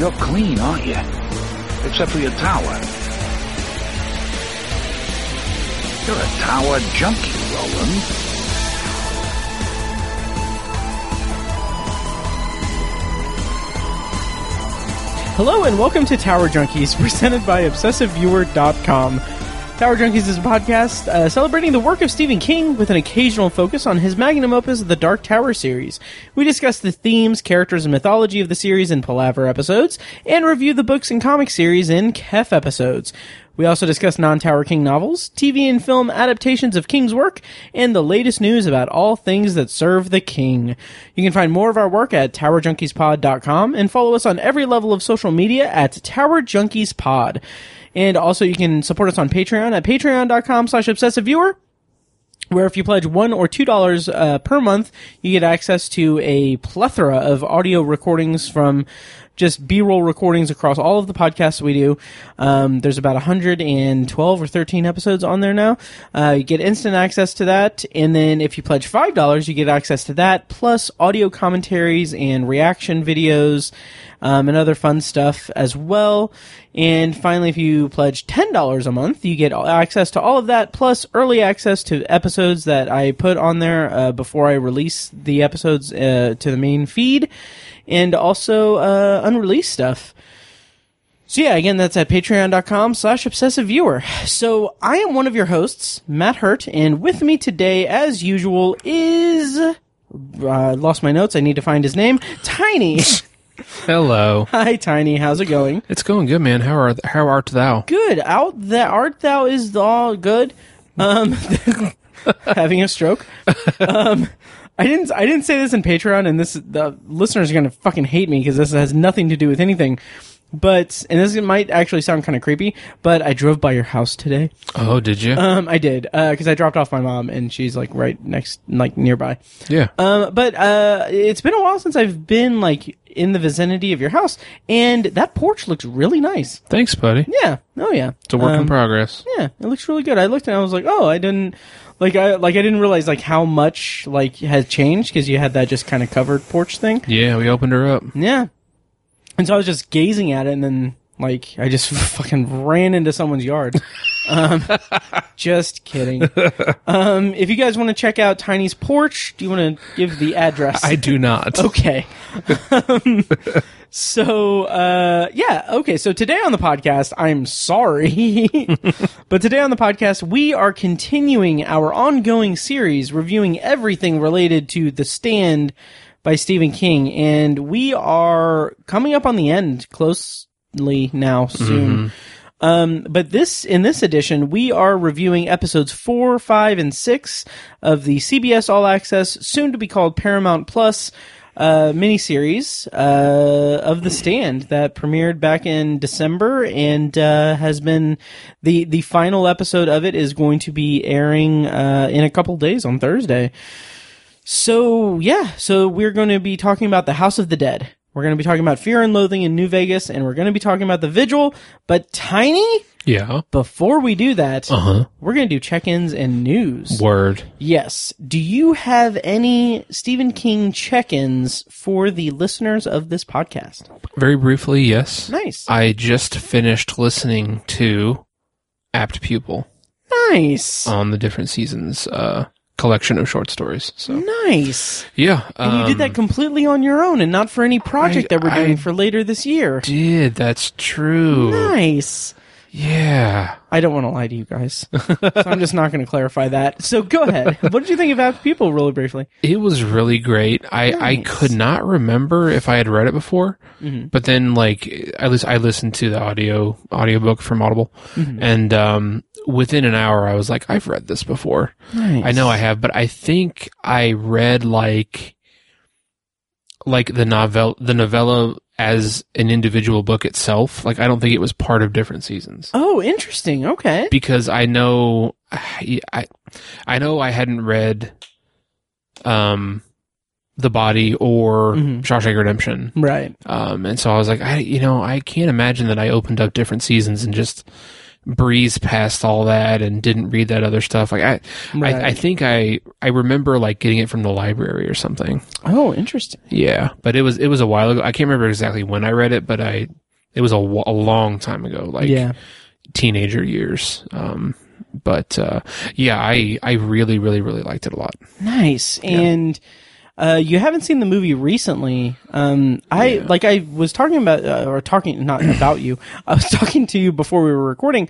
You're clean, aren't you? Except for your tower. You're a tower junkie, Roland. Hello and welcome to Tower Junkies, presented by ObsessiveViewer.com. Tower Junkies is a podcast celebrating the work of Stephen King with an occasional focus on his magnum opus, The Dark Tower series. We discuss the themes, characters, and mythology of the series in Palaver episodes, and review the books and comic series in Kef episodes. We also discuss non-Tower King novels, TV and film adaptations of King's work, and the latest news about all things that serve the King. You can find more of our work at TowerJunkiesPod.com and follow us on every level of social media at TowerJunkiesPod. And also you can support us on Patreon at patreon.com/obsessiveviewer, where if you pledge $1 or $2 per month, you get access to a plethora of audio recordings from just B-roll recordings across all of the podcasts we do. There's about 112 or 13 episodes on there now. You get instant access to that. And then if you pledge $5, you get access to that, plus audio commentaries and reaction videos and other fun stuff as well. And finally, if you pledge $10 a month, you get access to all of that, plus early access to episodes that I put on there before I release the episodes to the main feed, and also unreleased stuff. So yeah, again, that's at patreon.com/obsessiveviewer. So I am one of your hosts, Matt Hurt, and with me today, as usual, is... I lost my notes. I need to find his name. Tiny. Hello. Hi, Tiny. How's it going? It's going good, man. How art thou? Good. Out that art thou is all good. Having a stroke. I didn't say this in Patreon, and the listeners are going to fucking hate me because this has nothing to do with anything. But, and this might actually sound kind of creepy, but I drove by your house today. Oh, did you? I did, because I dropped off my mom, and she's, like, right next, like, nearby. Yeah. But it's been a while since I've been, like, in the vicinity of your house, and that porch looks really nice. Thanks, buddy. Yeah. Oh, yeah. It's a work in progress. Yeah. It looks really good. I looked, and I was like, oh, I didn't realize, like, how much, like, had changed, because you had that just kind of covered porch thing. Yeah, we opened her up. Yeah. And so I was just gazing at it, and then, like, I just fucking ran into someone's yard. Just kidding. If you guys want to check out Tiny's porch, do you want to give the address? I do not. Okay. So today on the podcast, I'm sorry, but today on the podcast, we are continuing our ongoing series reviewing everything related to The Stand by Stephen King, and we are coming up on the end closely now soon. Mm-hmm. But in this edition, we are reviewing episodes 4, 5, and 6 of the CBS All Access, soon to be called Paramount Plus, miniseries of The Stand that premiered back in December, and has been the final episode of it is going to be airing in a couple days on Thursday. So we're going to be talking about The House of the Dead. We're going to be talking about Fear and Loathing in New Vegas, and we're going to be talking about The Vigil. But Tiny, yeah. Before we do that, we're going to do check-ins and news. Word. Yes. Do you have any Stephen King check-ins for the listeners of this podcast? Very briefly, yes. Nice. I just finished listening to Apt Pupil. Nice. On the Different Seasons collection of short stories. So nice. Yeah. And you did that completely on your own and not for any project that we're doing for later this year. Did. That's true. Nice. Yeah. I don't want to lie to you guys. So I'm just not going to clarify that. So go ahead. What did you think of Apt Pupil really briefly? It was really great. I could not remember if I had read it before, mm-hmm. But then like I listened to the audiobook from Audible, mm-hmm. And within an hour, I was like, I've read this before. Nice. I know I have, but I think I read like the novella as an individual book itself. Like, I don't think it was part of Different Seasons. Oh, interesting. Okay. Because I know, I hadn't read The Body or mm-hmm. Shawshank Redemption. Right. And so I was like, I can't imagine that I opened up Different Seasons and just breezed past all that and didn't read that other stuff. Like I think I remember like getting it from the library or something. Oh, interesting. Yeah, but it was a while ago. I can't remember exactly when I read it, but it was a long time ago, like teenager years. I really, really, really liked it a lot. Nice. And you haven't seen the movie recently. I was talking to you before we were recording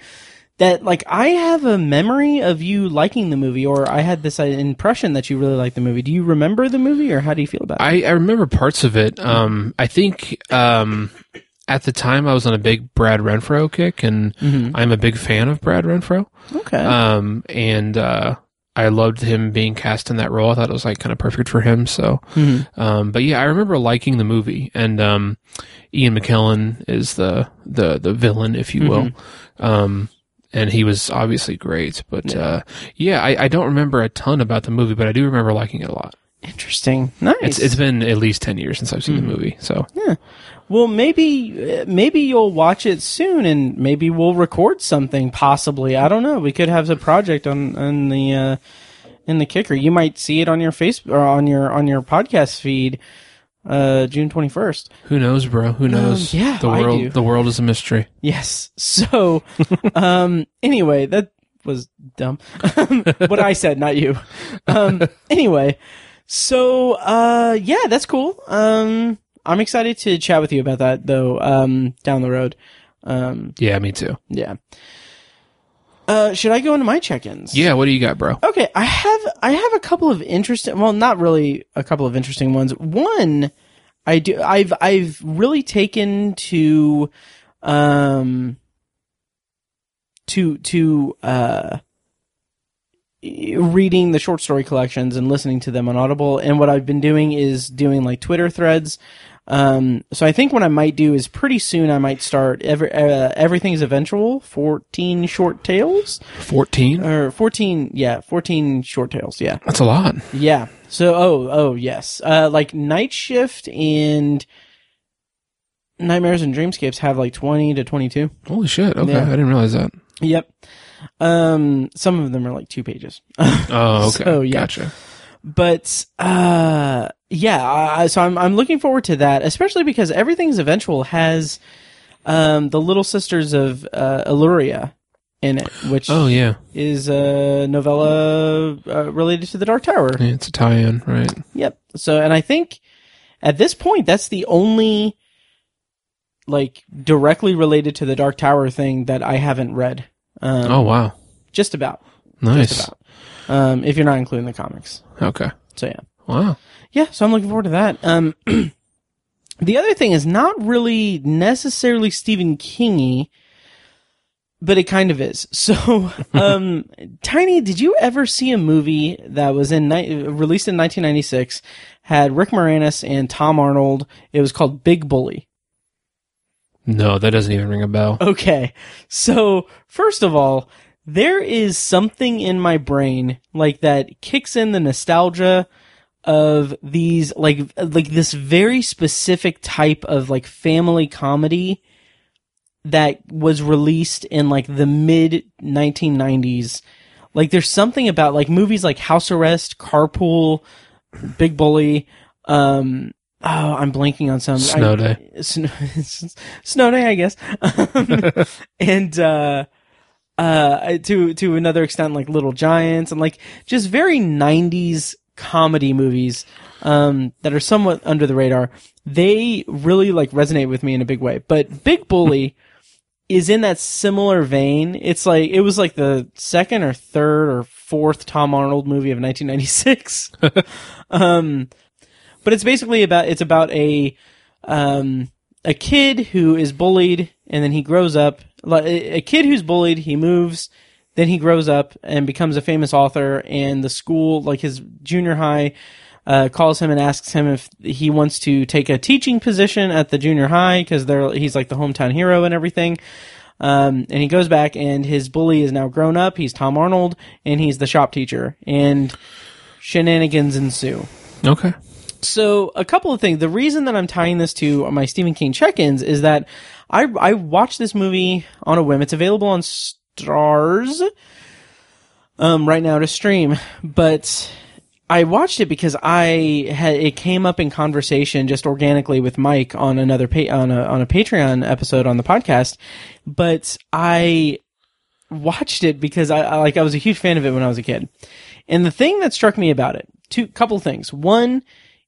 that, like, I have a memory of you liking the movie, or I had this impression that you really liked the movie. Do you remember the movie, or how do you feel about it? I remember parts of it. I think at the time, I was on a big Brad Renfro kick, and I'm a big fan of Brad Renfro. Okay. I loved him being cast in that role. I thought it was like kind of perfect for him. So, I remember liking the movie, and Ian McKellen is the villain, if you will. And he was obviously great, but I don't remember a ton about the movie, but I do remember liking it a lot. Interesting. Nice. It's been at least 10 years since I've seen the movie. So, yeah. Well, maybe you'll watch it soon, and maybe we'll record something. Possibly, I don't know. We could have a project in the kicker. You might see it on your Facebook or on your podcast feed, June 21st. Who knows, bro? Who knows? The world is a mystery. Yes. So, anyway, that was dumb. What I said, not you. Anyway, so that's cool. I'm excited to chat with you about that, though, down the road. Yeah, me too. Yeah. Should I go into my check-ins? Yeah, what do you got, bro? Okay, I have a couple of interesting... Well, not really a couple of interesting ones. One, I've really taken to reading the short story collections and listening to them on Audible. And what I've been doing is doing like Twitter threads. So I think what I might do is pretty soon I might start Everything's Eventual, 14 short tales. 14? Or 14, yeah, 14 short tales, yeah. That's a lot. Yeah. So, yes. Like Night Shift and Nightmares and Dreamscapes have like 20 to 22. Holy shit, okay. Yeah. I didn't realize that. Yep. Some of them are like 2 pages. Oh, okay. So, yeah. Gotcha. But, so I'm looking forward to that, especially because Everything's Eventual has, the Little Sisters of, Eluria in it, which is a novella related to the Dark Tower. Yeah, it's a tie-in, right? Yep. So, and I think at this point, that's the only, like, directly related to the Dark Tower thing that I haven't read. Oh, wow. Just about. Nice. Just about. If you're not including the comics. Okay. So, yeah. Wow. Yeah, so I'm looking forward to that. The other thing is not really necessarily Stephen King-y, but it kind of is. So, Tiny, did you ever see a movie that was released in 1996, had Rick Moranis and Tom Arnold? It was called Big Bully. No, that doesn't even ring a bell. Okay. So, first of all, there is something in my brain like that kicks in the nostalgia of these like this very specific type of like family comedy that was released in like the mid 1990s. Like there's something about like movies like House Arrest, Carpool, Big Bully, oh, I'm blanking on some. Snow Day. Snow Day, I guess. And to another extent, like Little Giants and like just very 90s comedy movies that are somewhat under the radar. They really like resonate with me in a big way. But Big Bully is in that similar vein. It's like it was like the second or third or fourth Tom Arnold movie of 1996. But it's basically about a kid who is bullied, and then he grows up. A kid who's bullied, he moves, then he grows up and becomes a famous author. And the school, like his junior high, calls him and asks him if he wants to take a teaching position at the junior high because he's like the hometown hero and everything. And he goes back, and his bully is now grown up. He's Tom Arnold, and he's the shop teacher. And shenanigans ensue. Okay. So a couple of things. The reason that I'm tying this to my Stephen King check-ins is that I watched this movie on a whim. It's available on stars right now to stream. But I watched it because it came up in conversation just organically with Mike on another on a Patreon episode on the podcast. But I watched it because I was a huge fan of it when I was a kid. And the thing that struck me about it, couple things. One,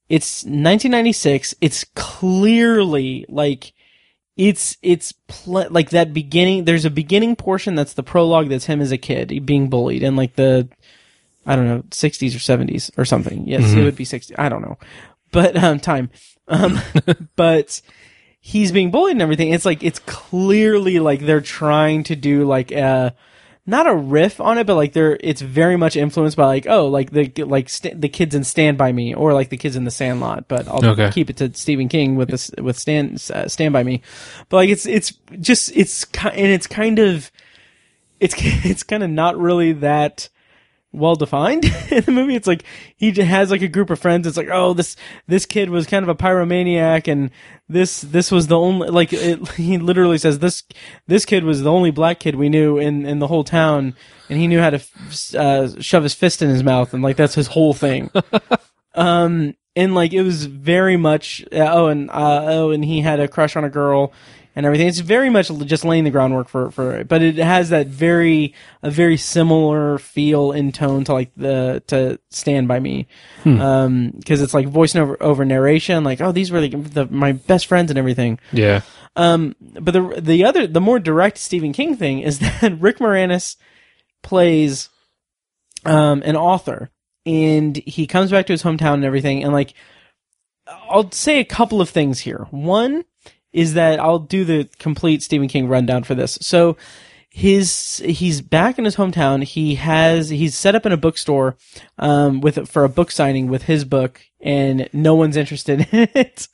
it's 1996. It's clearly like it's that beginning. There's a beginning portion that's the prologue. That's him as a kid being bullied in like the, I don't know, 60s or 70s or something. Yes, It would be 60. I don't know, but time. But he's being bullied and everything. It's like it's clearly like they're trying to do like a. Not a riff on it, but like it's very much influenced by like, oh, like the kids in Stand By Me or like the kids in The Sandlot, but I'll keep it to Stephen King with Stand By Me. But like it's kind of not really that well defined in the movie. It's like he has like a group of friends. It's like, oh, this kid was kind of a pyromaniac and this was the only, like, he literally says this kid was the only black kid we knew in the whole town, and he knew how to shove his fist in his mouth, and like that's his whole thing. And like it was very much and he had a crush on a girl and everything. It's very much just laying the groundwork for it, but it has that very similar feel and tone to like to Stand By Me. Cause it's like voice over narration, like, oh, these were my best friends and everything. Yeah. But the more direct Stephen King thing is that Rick Moranis plays, an author, and he comes back to his hometown and everything. And like, I'll say a couple of things here. One, is that I'll do the complete Stephen King rundown for this. So he's back in his hometown. He's set up in a bookstore for a book signing with his book, and no one's interested in it.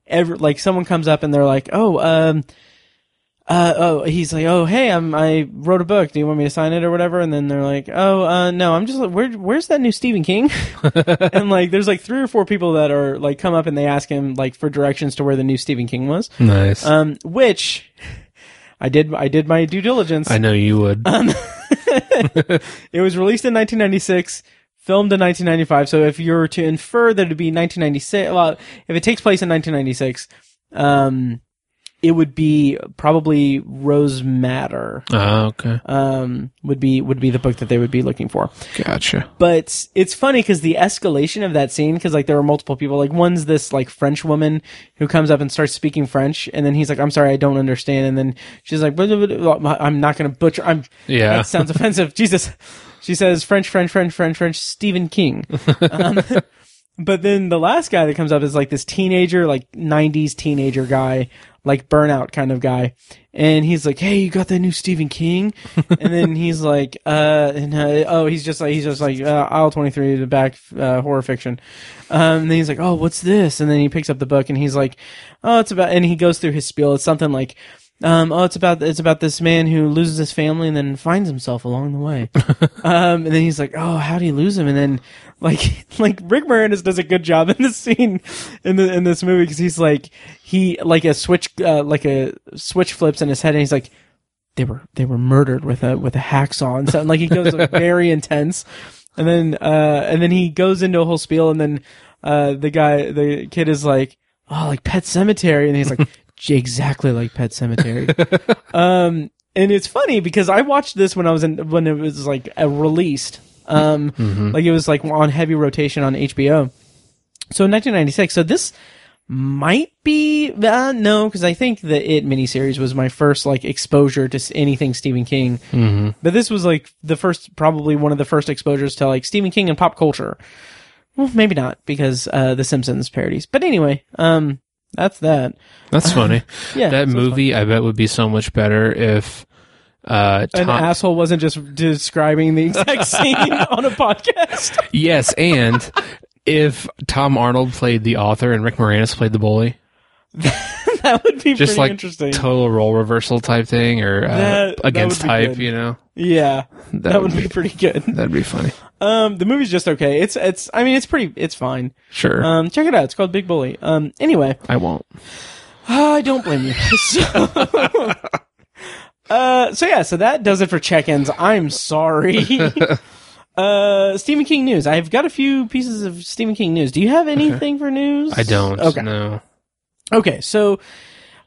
Like someone comes up and they're like, he's like, oh, hey, I wrote a book. Do you want me to sign it or whatever? And then they're like, oh, no, I'm just like, where's that new Stephen King? And like, there's like 3 or 4 people that are like, come up and they ask him like for directions to where the new Stephen King was. Nice. Which I did my due diligence. I know you would. It was released in 1996. Filmed in 1995. So if you were to infer that it'd be 1996, well, if it takes place in 1996, it would be probably Rose Matter. Oh, okay. Would be the book that they would be looking for. Gotcha. But it's funny because the escalation of that scene, because like there are multiple people. Like one's this like French woman who comes up and starts speaking French, and then he's like, "I'm sorry, I don't understand." And then she's like, "I'm not going to butcher." That sounds offensive. Jesus. She says French. Stephen King. But then the last guy that comes up is like this teenager, like 90s teenager guy, like burnout kind of guy. And he's like, hey, you got that new Stephen King? And then he's like, he's just like, aisle 23 to back, horror fiction. And then he's like, oh, what's this? And then he picks up the book and he's like, oh, it's about, and he goes through his spiel. It's something like, it's about this man who loses his family and then finds himself along the way. And then he's like, oh, how do you lose him? And then like Rick Moranis does a good job in this scene in this movie. Cause he's like, a switch flips in his head and he's like, they were murdered with a hacksaw and something. Like he goes like, very intense. And then he goes into a whole spiel. And then, the kid is like, oh, like Pet Sematary. And he's like, exactly like Pet Sematary. And it's funny because I watched this when it was like released. Like it was like on heavy rotation on HBO. So 1996. So this might be no, because I think the It miniseries was my first like exposure to anything Stephen King. But this was like probably one of the first exposures to like Stephen King and pop culture. Well, maybe not because the Simpsons parodies. But anyway, that's that. That's funny. Yeah, that movie, I bet, would be so much better if an asshole wasn't just describing the exact scene on a podcast. Yes, and if Tom Arnold played the author and Rick Moranis played the bully, that would be just pretty like interesting. Total role reversal type thing, or against type, good. You know? Yeah, that would be pretty good. That'd be funny. The movie's just okay. It's fine. Sure. Check it out. It's called Big Bully. Anyway, I won't. I don't blame you. So, So that does it for check-ins. I'm sorry. Stephen King news. I've got a few pieces of Stephen King news. Do you have anything for news? I don't. Okay. No. Okay. So,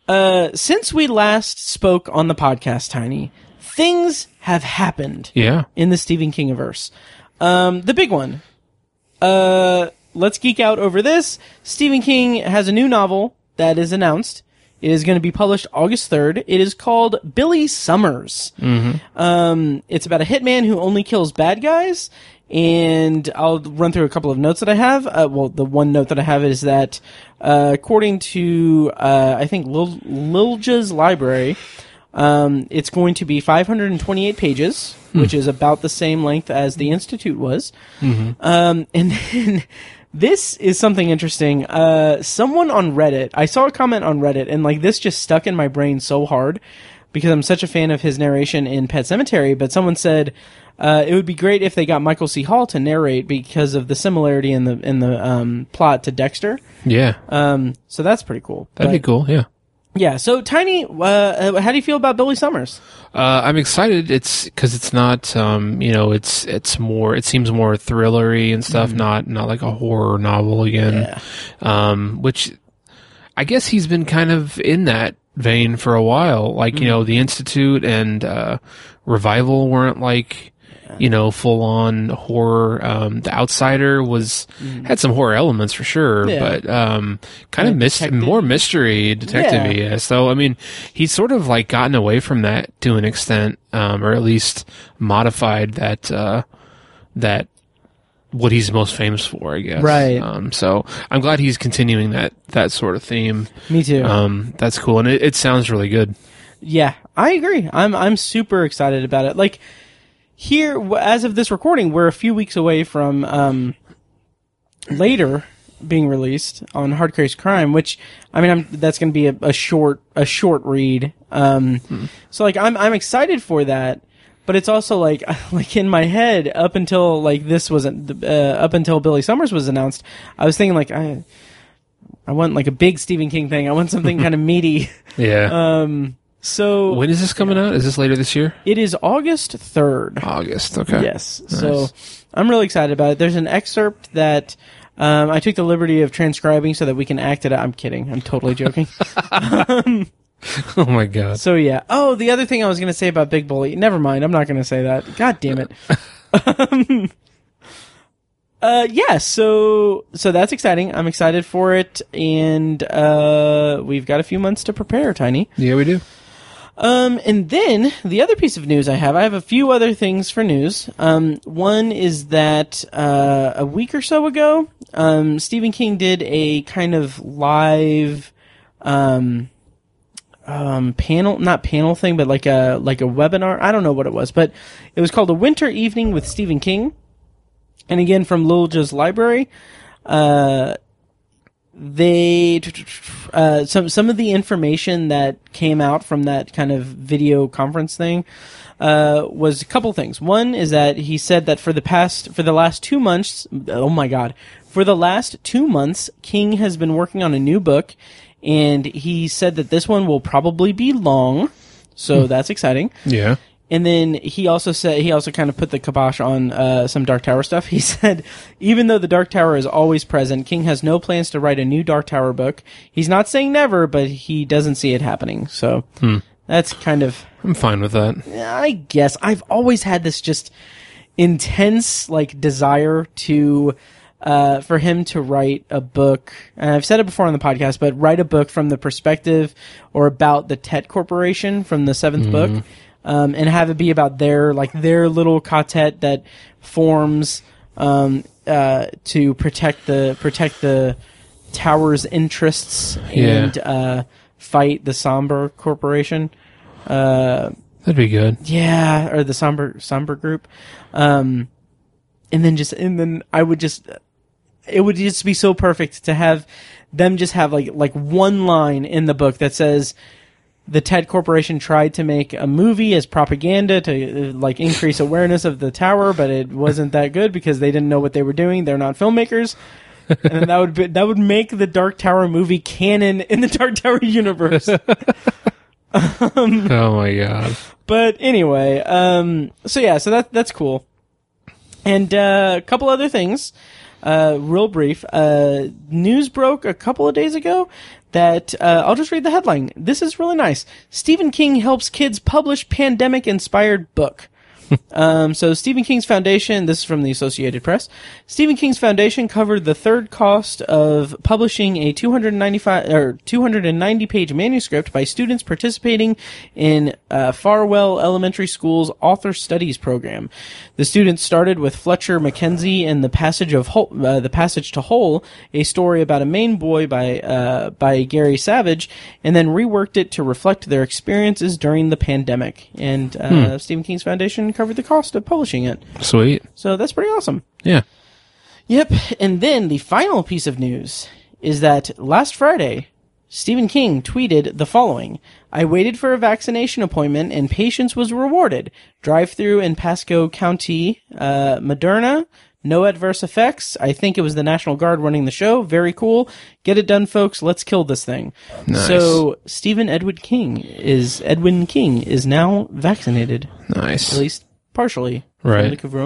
since we last spoke on the podcast, Tiny, things have happened. Yeah. In the Stephen King-averse. The big one. Let's geek out over this. Stephen King has a new novel that is announced. It is going to be published August 3rd. It is called Billy Summers. Mm-hmm. It's about a hitman who only kills bad guys. And I'll run through a couple of notes that I have. The one note that I have is that, according to, I think Lilja's library, it's going to be 528 pages, which is about the same length as The Institute was. Mm-hmm. And then... This is something interesting. Someone on Reddit, I saw a comment on Reddit, and like this just stuck in my brain so hard because I'm such a fan of his narration in Pet Sematary, but someone said, it would be great if they got Michael C. Hall to narrate because of the similarity in the plot to Dexter. Yeah. So that's pretty cool. That'd be cool, yeah. Yeah, so Tiny, how do you feel about Billy Summers? I'm excited. It's because it's not, it's more. It seems more thrillery and stuff, not like a horror novel again. Yeah. Which I guess he's been kind of in that vein for a while. Like The Institute and Revival weren't like full on horror. The Outsider was had some horror elements for sure, but kind of more mystery detective-y. Yeah. So I mean, he's sort of like gotten away from that to an extent, or at least modified that that what he's most famous for, I guess. Right. So I'm glad he's continuing that sort of theme. Me too. That's cool, and it sounds really good. Yeah, I agree. I'm super excited about it. Like. Here, as of this recording, we're a few weeks away from later being released on Hard Case Crime, which I mean, that's going to be a short read. So like, I'm excited for that, but it's also like in my head up until like this wasn't up until Billy Summers was announced, I was thinking like I want like a big Stephen King thing. I want something kind of meaty. Yeah. So when is this coming out? Is this later this year? It is August 3rd. August, okay. Yes. Nice. So I'm really excited about it. There's an excerpt that I took the liberty of transcribing so that we can act it out. I'm kidding. I'm totally joking. Oh my god. So yeah. Oh, the other thing I was going to say about Big Bully. Never mind. I'm not going to say that. God damn it. Yeah, so that's exciting. I'm excited for it, and we've got a few months to prepare, Tiny. Yeah, we do. And then the other piece of news I have a few other things for news. One is that a week or so ago, Stephen King did a kind of live panel, not panel thing, but like a webinar. I don't know what it was, but it was called A Winter Evening with Stephen King. And again, from Lilja's library, some of the information that came out from that kind of video conference thing was a couple things. One is that he said that for the last 2 months, King has been working on a new book, and he said that this one will probably be long, so that's exciting. Yeah. And then he also kind of put the kibosh on some Dark Tower stuff. He said, even though the Dark Tower is always present, King has no plans to write a new Dark Tower book. He's not saying never, but he doesn't see it happening. So that's kind of... I'm fine with that. I guess. I've always had this just intense desire to... for him to write a book, and I've said it before on the podcast, but write a book from the perspective or about the Tet Corporation from the seventh book. And have it be about their little quartet that forms to protect the tower's interests and fight the Somber Corporation. That'd be good. Yeah, or the Somber Group. And then it would just be so perfect to have them just have like one line in the book that says, the Tet Corporation tried to make a movie as propaganda to increase awareness of the tower, but it wasn't that good because they didn't know what they were doing. They're not filmmakers. And that would make the Dark Tower movie canon in the Dark Tower universe. Oh my god. But anyway, so that's cool. And a couple other things, real brief. News broke a couple of days ago that I'll just read the headline. This is really nice. Stephen King helps kids publish pandemic-inspired book. So Stephen King's Foundation, this is from the Associated Press. Stephen King's Foundation covered the third cost of publishing a 290-page manuscript by students participating in Farwell Elementary School's Author Studies program. The students started with Fletcher McKenzie and The Passage to Hole, a story about a Maine boy by Gary Savage, and then reworked it to reflect their experiences during the pandemic. And Stephen King's Foundation covered the cost of publishing it. Sweet. So that's pretty awesome. Yeah. Yep. And then the final piece of news is that last Friday, Stephen King tweeted the following: I waited for a vaccination appointment and patience was rewarded. Drive-through in Pasco County, Moderna. No adverse effects. I think it was the National Guard running the show. Very cool. Get it done, folks. Let's kill this thing. Nice. So Edwin King is now vaccinated. Nice. At least partially. Right. From the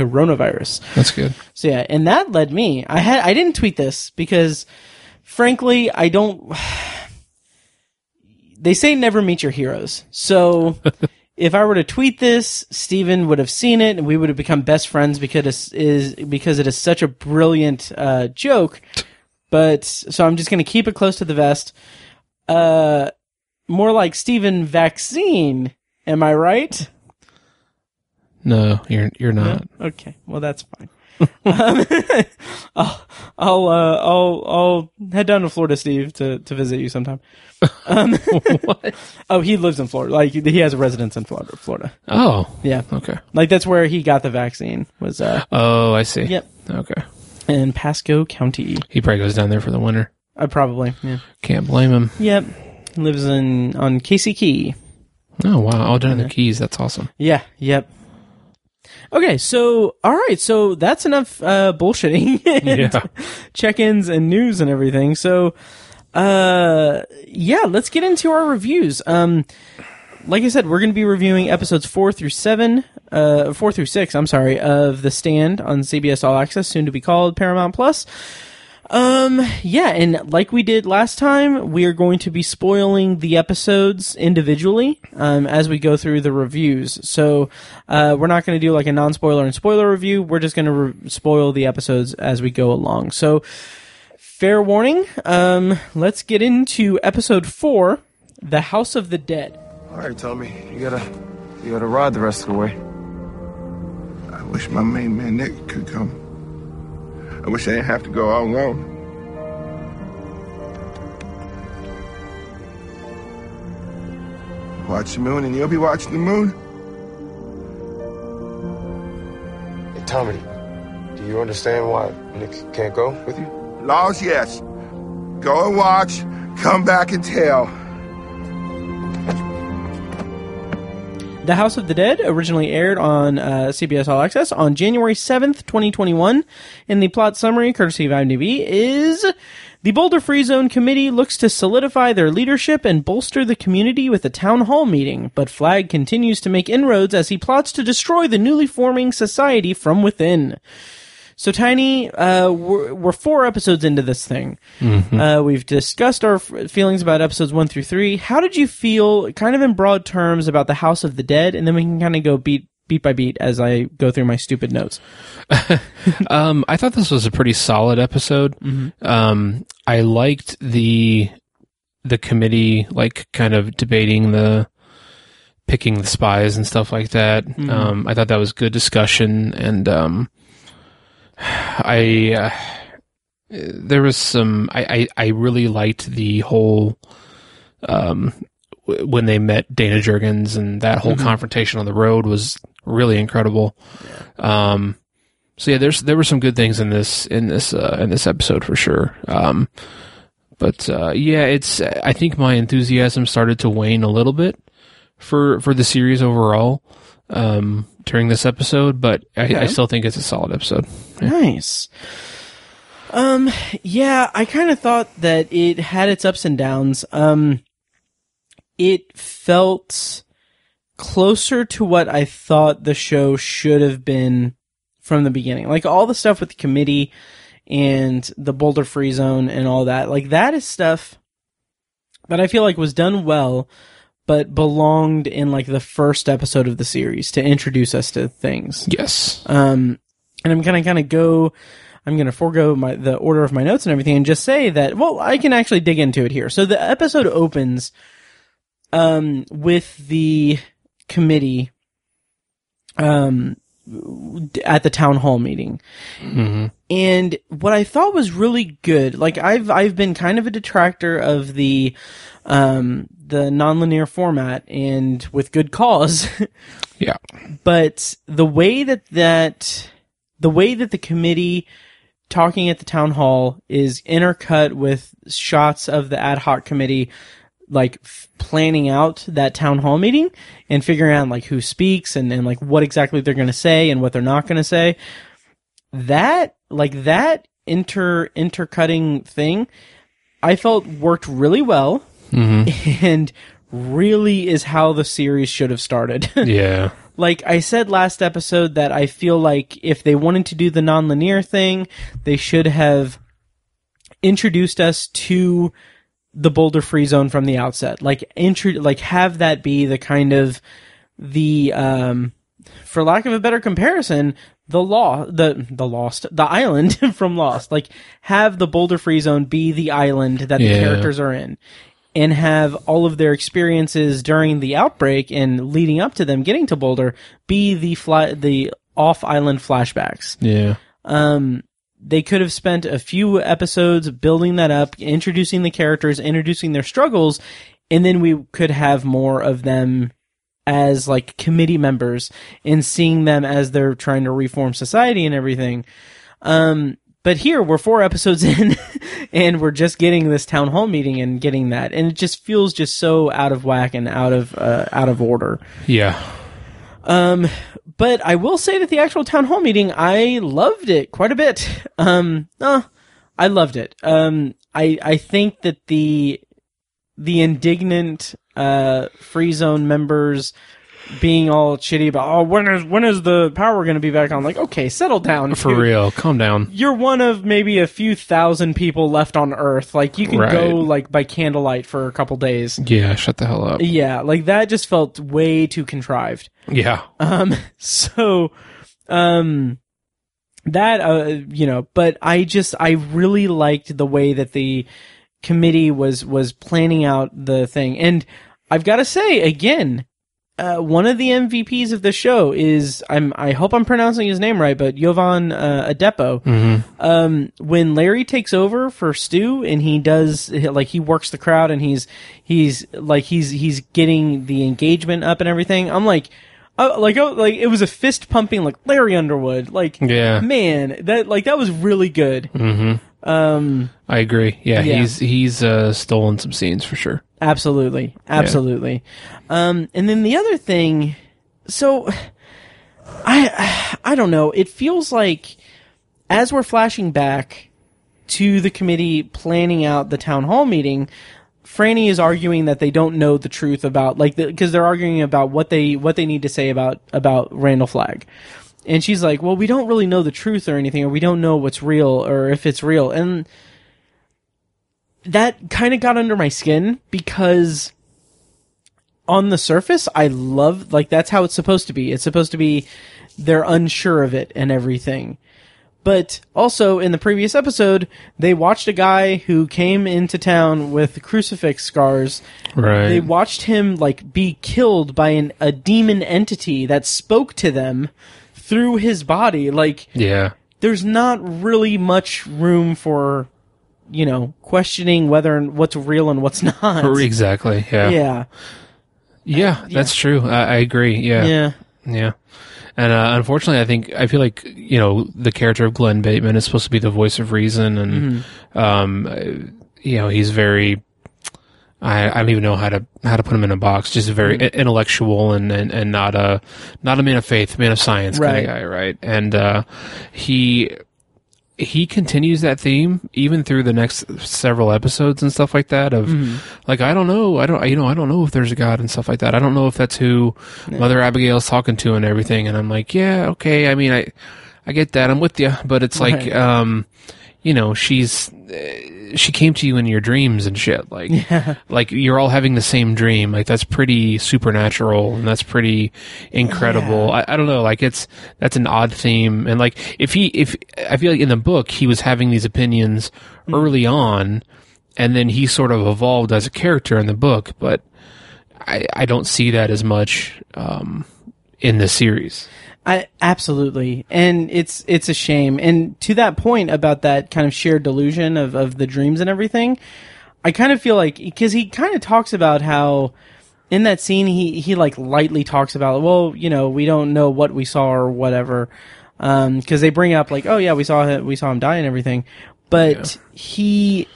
coronavirus. That's good. So yeah, and that led me. I didn't tweet this because, frankly, I don't. They say never meet your heroes. So. If I were to tweet this, Steven would have seen it, and we would have become best friends because it is such a brilliant joke. But so I'm just going to keep it close to the vest. More like Steven vaccine. Am I right? No, you're not. No? Okay, well that's fine. I'll head down to Florida, Steve, to visit you sometime. What? Oh, he lives in Florida. Like he has a residence in Florida. Oh, yeah. Okay. Like that's where he got the vaccine. Was oh, I see. Yep. Okay. In Pasco County. He probably goes down there for the winter. I probably. Yeah. Can't blame him. Yep. He lives on Casey Key. Oh wow! All down the Keys. That's awesome. Yeah. Yep. Okay, so, all right, so that's enough bullshitting and check-ins and news and everything. So, let's get into our reviews. Like I said, we're going to be reviewing episodes 4 through 6, of The Stand on CBS All Access, soon to be called Paramount Plus. And like we did last time, we are going to be spoiling the episodes individually, as we go through the reviews. So, we're not going to do like a non-spoiler and spoiler review. We're just going to spoil the episodes as we go along. So, fair warning. Let's get into episode 4, The House of the Dead. All right, Tommy, you gotta ride the rest of the way. I wish my main man Nick could come. I wish I didn't have to go all alone. Watch the moon and you'll be watching the moon. Hey, Tommy, do you understand why Nick can't go with you? Laws, yes. Go and watch, come back and tell. The House of the Dead originally aired on CBS All Access on January 7th, 2021. And the plot summary, courtesy of IMDb, is the Boulder Free Zone Committee looks to solidify their leadership and bolster the community with a town hall meeting, but Flagg continues to make inroads as he plots to destroy the newly forming society from within. So, Tiny, we're 4 episodes into this thing. Mm-hmm. We've discussed our feelings about episodes 1 through 3. How did you feel, kind of in broad terms, about the House of the Dead? And then we can kind of go beat by beat as I go through my stupid notes. I thought this was a pretty solid episode. Mm-hmm. I liked the committee, like, kind of debating picking the spies and stuff like that. Mm-hmm. I thought that was good discussion, and I really liked the whole, when they met Dana Jurgens, and that whole mm-hmm. confrontation on the road was really incredible. Yeah. There were some good things in this episode for sure. I think my enthusiasm started to wane a little bit for the series overall. During this episode, but I still think it's a solid episode. Yeah. Nice. I kind of thought that it had its ups and downs. it felt closer to what I thought the show should have been from the beginning. Like, all the stuff with the committee and the Boulder Free Zone and all that, like, that is stuff that I feel like was done well, but belonged in, like, the first episode of the series to introduce us to things. Yes. And I'm going to kind of go... I'm going to forego the order of my notes and everything and just say that, well, I can actually dig into it here. So the episode opens with the committee at the town hall meeting. Mm-hmm. And what I thought was really good, like I've been kind of a detractor of the nonlinear format, and with good cause. Yeah. But the way that the committee talking at the town hall is intercut with shots of the ad hoc committee, like planning out that town hall meeting and figuring out like who speaks and like what exactly they're going to say and what they're not going to say, that like that intercutting thing I felt worked really well. Mm-hmm. And really is how the series should have started. Yeah. Like I said last episode, that I feel like if they wanted to do the nonlinear thing, they should have introduced us to the Boulder Free Zone from the outset. Like have that be the kind of the for lack of a better comparison, the island from Lost. Like have the Boulder Free Zone be the island that the characters are in, and have all of their experiences during the outbreak and leading up to them getting to Boulder be the off-island flashbacks. Yeah. They could have spent a few episodes building that up, introducing the characters, introducing their struggles, and then we could have more of them as, like, committee members and seeing them as they're trying to reform society and everything. But here, we're 4 episodes in, and we're just getting this town hall meeting and getting that. And it just feels just so out of whack and out of order. Yeah. But I will say that the actual town hall meeting, I loved it quite a bit. I loved it. I think that the indignant Free Zone members being all shitty about, oh, when is the power going to be back on? Like, okay, settle down. For real, calm down. You're one of maybe a few thousand people left on Earth. Like, you can go, like, by candlelight for a couple days. Yeah, shut the hell up. Yeah, like, that just felt way too contrived. Yeah. But I really liked the way that the committee was planning out the thing. And I've got to say, again... one of the MVPs of the show is, I hope I'm pronouncing his name right, but Yovan Adepo. Mm-hmm. When Larry takes over for Stu and he does, like, he works the crowd and he's getting the engagement up and everything, I'm like, it was a fist pumping, like, Larry Underwood. Like, yeah. Man, that was really good. Mm-hmm. I agree. Yeah, yeah. He's stolen some scenes for sure. Absolutely. Yeah. And then the other thing, so I don't know. It feels like as we're flashing back to the committee planning out the town hall meeting, Franny is arguing that they don't know the truth about, like, because they're arguing about what they need to say about Randall Flagg. And she's like, well, we don't really know the truth or anything, or we don't know what's real or if it's real. And that kind of got under my skin, because on the surface, I love, like, that's how it's supposed to be. It's supposed to be they're unsure of it and everything. But also, in the previous episode, they watched a guy who came into town with crucifix scars. Right. They watched him, like, be killed by a demon entity that spoke to them through his body. Like, yeah. There's not really much room for... you know, questioning whether and what's real and what's not. Exactly. Yeah. Yeah. Yeah, that's true. I agree. Yeah. Yeah. Yeah. And unfortunately, I feel like, you know, the character of Glenn Bateman is supposed to be the voice of reason, and mm-hmm. You know, he's very, I don't even know how to put him in a box. Just very mm-hmm. intellectual and not a man of faith, man of science kind of guy, right? And he he continues that theme even through the next several episodes and stuff like that of like, I don't know if there's a God and stuff like that. I don't know if that's who Mother Abigail's talking to and everything. And I'm like, yeah, okay. I mean, I get that. I'm with you, but it's like, you know, she came to you in your dreams and shit. Like, like you're all having the same dream. Like that's pretty supernatural and that's pretty incredible. I don't know. Like that's an odd theme. And like, if I feel like in the book, he was having these opinions early on and then he sort of evolved as a character in the book, but I don't see that as much, in the series. Absolutely. And it's a shame. And to that point about that kind of shared delusion of the dreams and everything, I kind of feel like, because he kind of talks about how in that scene, he like lightly talks about, well, you know, we don't know what we saw or whatever. Cause they bring up like, oh yeah, we saw him die and everything, but he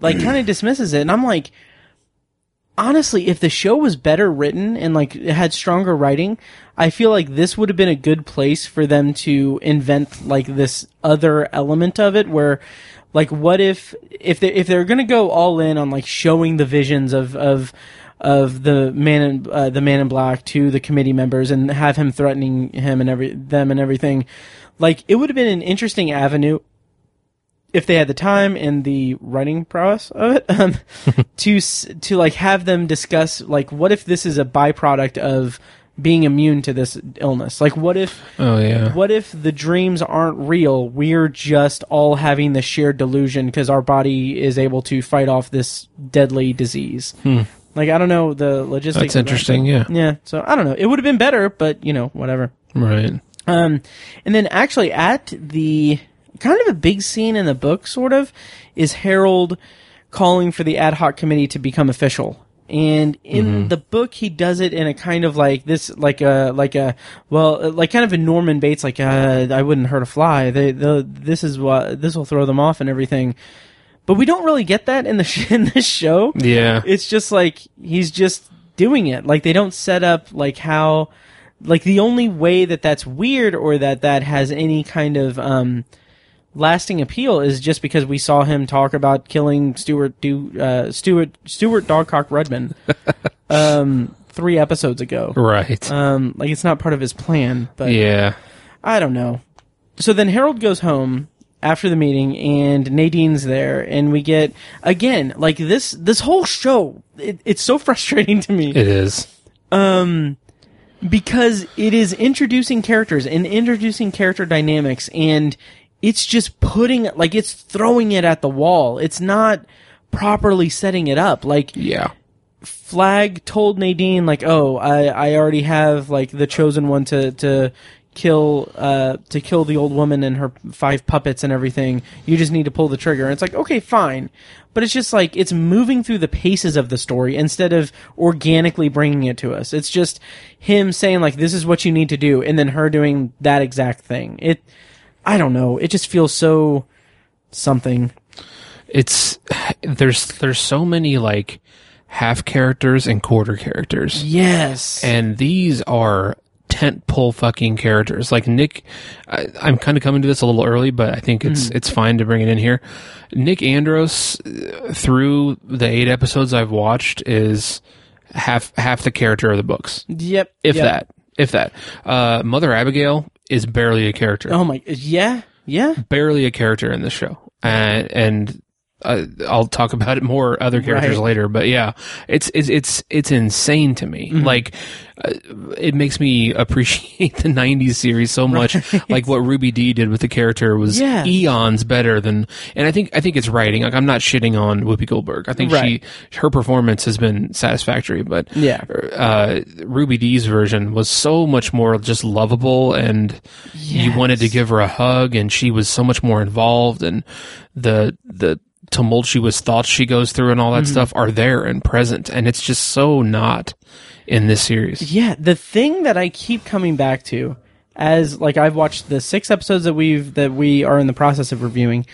like kind of dismisses it. And I'm like, honestly, if the show was better written and like had stronger writing, I feel like this would have been a good place for them to invent like this other element of it where like, what if they're going to go all in on like showing the visions of the man in black to the committee members and have him threatening him and them and everything, like it would have been an interesting avenue if they had the time and the writing prowess of it, to like have them discuss like, what if this is a byproduct of being immune to this illness? Like, what if the dreams aren't real? We're just all having the shared delusion because our body is able to fight off this deadly disease. Like, I don't know the logistics. That's interesting. Yeah. So I don't know. It would have been better, but you know, whatever. Right. And then actually at the, kind of a big scene in the book, sort of, is Harold calling for the ad hoc committee to become official. And in the book, he does it in a kind of like this, like kind of a Norman Bates, like, I wouldn't hurt a fly. This is what, this will throw them off and everything. But we don't really get that in the show. Yeah. It's just like, he's just doing it. Like, they don't set up like how, like the only way that that's weird or that has any kind of, lasting appeal is just because we saw him talk about killing Stuart Dogcock Redman 3 episodes ago. Right. Like it's not part of his plan, but yeah. I don't know. So then Harold goes home after the meeting and Nadine's there and we get again like this whole show it's so frustrating to me. It is. Because it is introducing characters and introducing character dynamics and it's just it's throwing it at the wall. It's not properly setting it up. Like, yeah. Flagg told Nadine, like, oh, I already have, like, the chosen one to kill the old woman and her 5 puppets and everything. You just need to pull the trigger. And it's like, okay, fine. But it's just like, it's moving through the paces of the story instead of organically bringing it to us. It's just him saying, like, this is what you need to do. And then her doing that exact thing. I don't know. It just feels so something. There's so many like half characters and quarter characters. Yes. And these are tentpole fucking characters. Like Nick, I'm kind of coming to this a little early, but I think it's fine to bring it in here. Nick Andros, through the 8 episodes I've watched, is half the character of the books. Yep. If that. Mother Abigail is barely a character. Oh my, yeah. Barely a character in the show. And I'll talk about it more, other characters later, but yeah, it's insane to me. Like, it makes me appreciate the 90s series so much. Like what Ruby Dee did with the character was eons better than, and I think it's writing. Like, I'm not shitting on Whoopi Goldberg. I think her performance has been satisfactory, but Ruby Dee's version was so much more just lovable and you wanted to give her a hug and she was so much more involved and the tumultuous thoughts she goes through and all that stuff are there and present, and it's just so not in this series. Yeah, the thing that I keep coming back to, as like I've watched the 6 episodes that we are in the process of reviewing,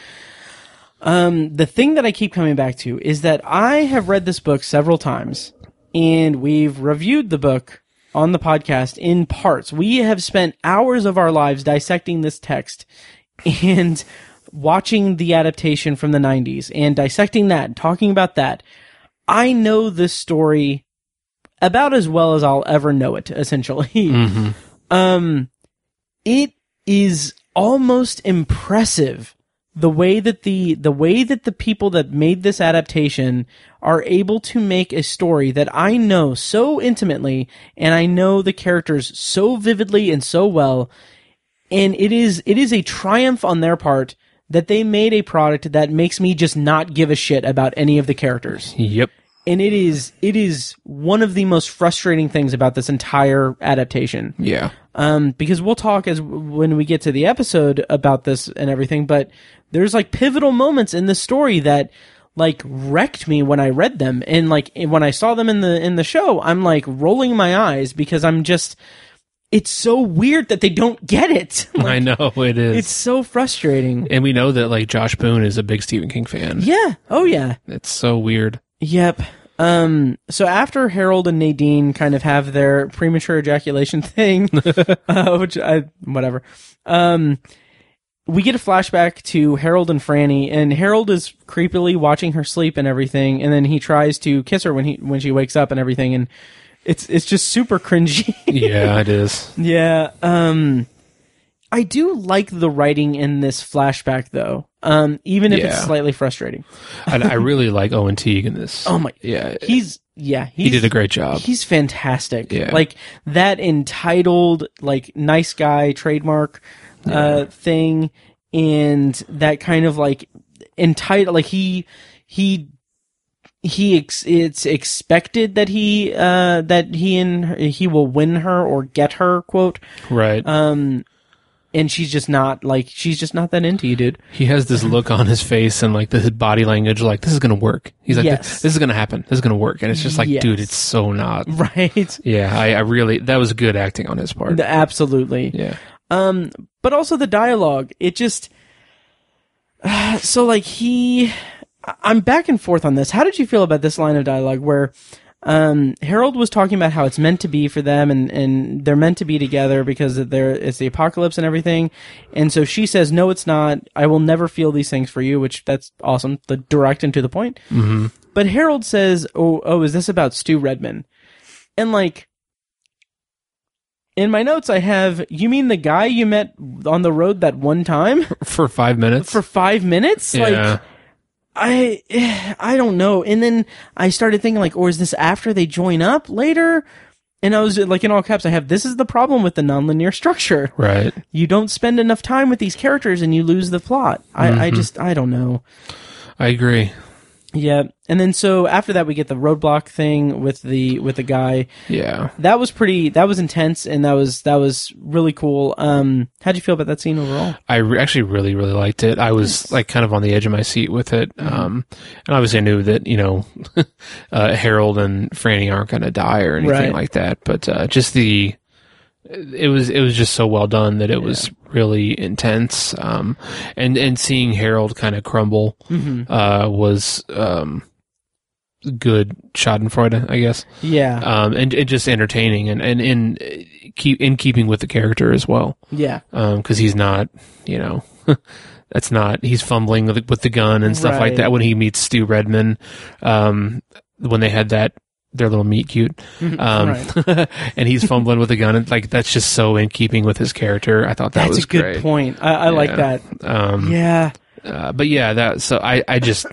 the thing that I keep coming back to is that I have read this book several times, and we've reviewed the book on the podcast in parts. We have spent hours of our lives dissecting this text and watching the adaptation from the 90s and dissecting that and talking about that, I know this story about as well as I'll ever know it, essentially. Mm-hmm. It is almost impressive the way that the people that made this adaptation are able to make a story that I know so intimately, and I know the characters so vividly and so well, and it is a triumph on their part that they made a product that makes me just not give a shit about any of the characters. Yep. And it is one of the most frustrating things about this entire adaptation. Yeah. Because we'll talk when we get to the episode about this and everything, but there's like pivotal moments in the story that like wrecked me when I read them, and like when I saw them in the show, I'm like rolling my eyes because I'm just, it's so weird that they don't get it. Like, I know, it is. It's so frustrating. And we know that like Josh Boone is a big Stephen King fan. Yeah. Oh yeah. It's so weird. Yep. So after Harold and Nadine kind of have their premature ejaculation thing, we get a flashback to Harold and Franny, and Harold is creepily watching her sleep and everything, and then he tries to kiss her when she wakes up and everything, and it's just super cringy. Yeah, it is. Yeah. I do like the writing in this flashback, though, even if it's slightly frustrating. And I really like Owen Teague in this. Oh my, yeah, he did a great job. He's fantastic. Yeah. Like that entitled, like nice guy trademark thing, and that kind of like entitled, like it's expected that he will win her or get her, quote, right. And she's just not that into you, dude. He has this look on his face and like this body language, like this is going to work. He's like, yes. This is going to happen. This is going to work. And it's just like, yes. Dude, it's so not. Right. Yeah. I really, that was good acting on his part. Absolutely. Yeah. But also the dialogue, it just, so like I'm back and forth on this. How did you feel about this line of dialogue where, Harold was talking about how it's meant to be for them and they're meant to be together because it's the apocalypse and everything. And so she says, no, it's not. I will never feel these things for you, which that's awesome. The direct and to the point. Mm-hmm. But Harold says, oh, is this about Stu Redman? And like, in my notes, I have, you mean the guy you met on the road that one time? For 5 minutes? For 5 minutes? Yeah. Like, I don't know. And then I started thinking like, or is this after they join up later? And I was like, in all caps, I have, this is the problem with the nonlinear structure. Right. You don't spend enough time with these characters and you lose the plot. I don't know. I agree. Yeah. And then so after that we get the roadblock thing with the guy. Yeah. That was intense, and that was really cool. How'd you feel about that scene overall? I actually really, really liked it. I was like kind of on the edge of my seat with it. Mm-hmm. And obviously I knew that, you know, Harold and Franny aren't going to die or anything right. like that, but just it was just so well done that it was really intense. And seeing Harold kind of crumble, was, good schadenfreude, I guess. Yeah. And just entertaining and in keeping with the character as well. Yeah. 'Cause he's not, you know, he's fumbling with the gun and stuff right. like that when he meets Stu Redman, when they had that, their little meat cute. Right. And he's fumbling with a gun. And, like, that's just so in keeping with his character. I thought that's was great. That's a good point. I like that. Yeah. But yeah, I just,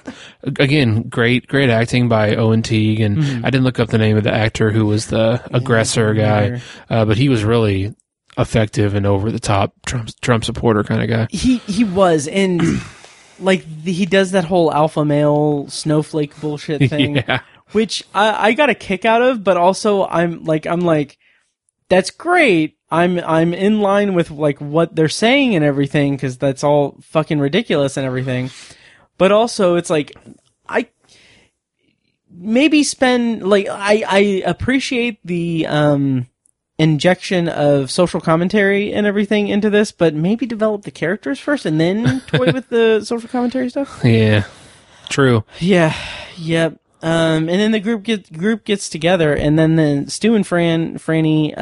again, great acting by Owen Teague. And I didn't look up the name of the actor who was the aggressor guy, but he was really effective and over the top Trump supporter kind of guy. He was. And like, he does that whole alpha male snowflake bullshit thing. Yeah. Which I got a kick out of, but also I'm like, that's great. I'm in line with like what they're saying and everything, because that's all fucking ridiculous and everything. But also it's like, I appreciate the injection of social commentary and everything into this, but maybe develop the characters first and then toy with the social commentary stuff. Yeah, true. Yeah, yep. Yeah. And then the group gets together, and then Stu and Franny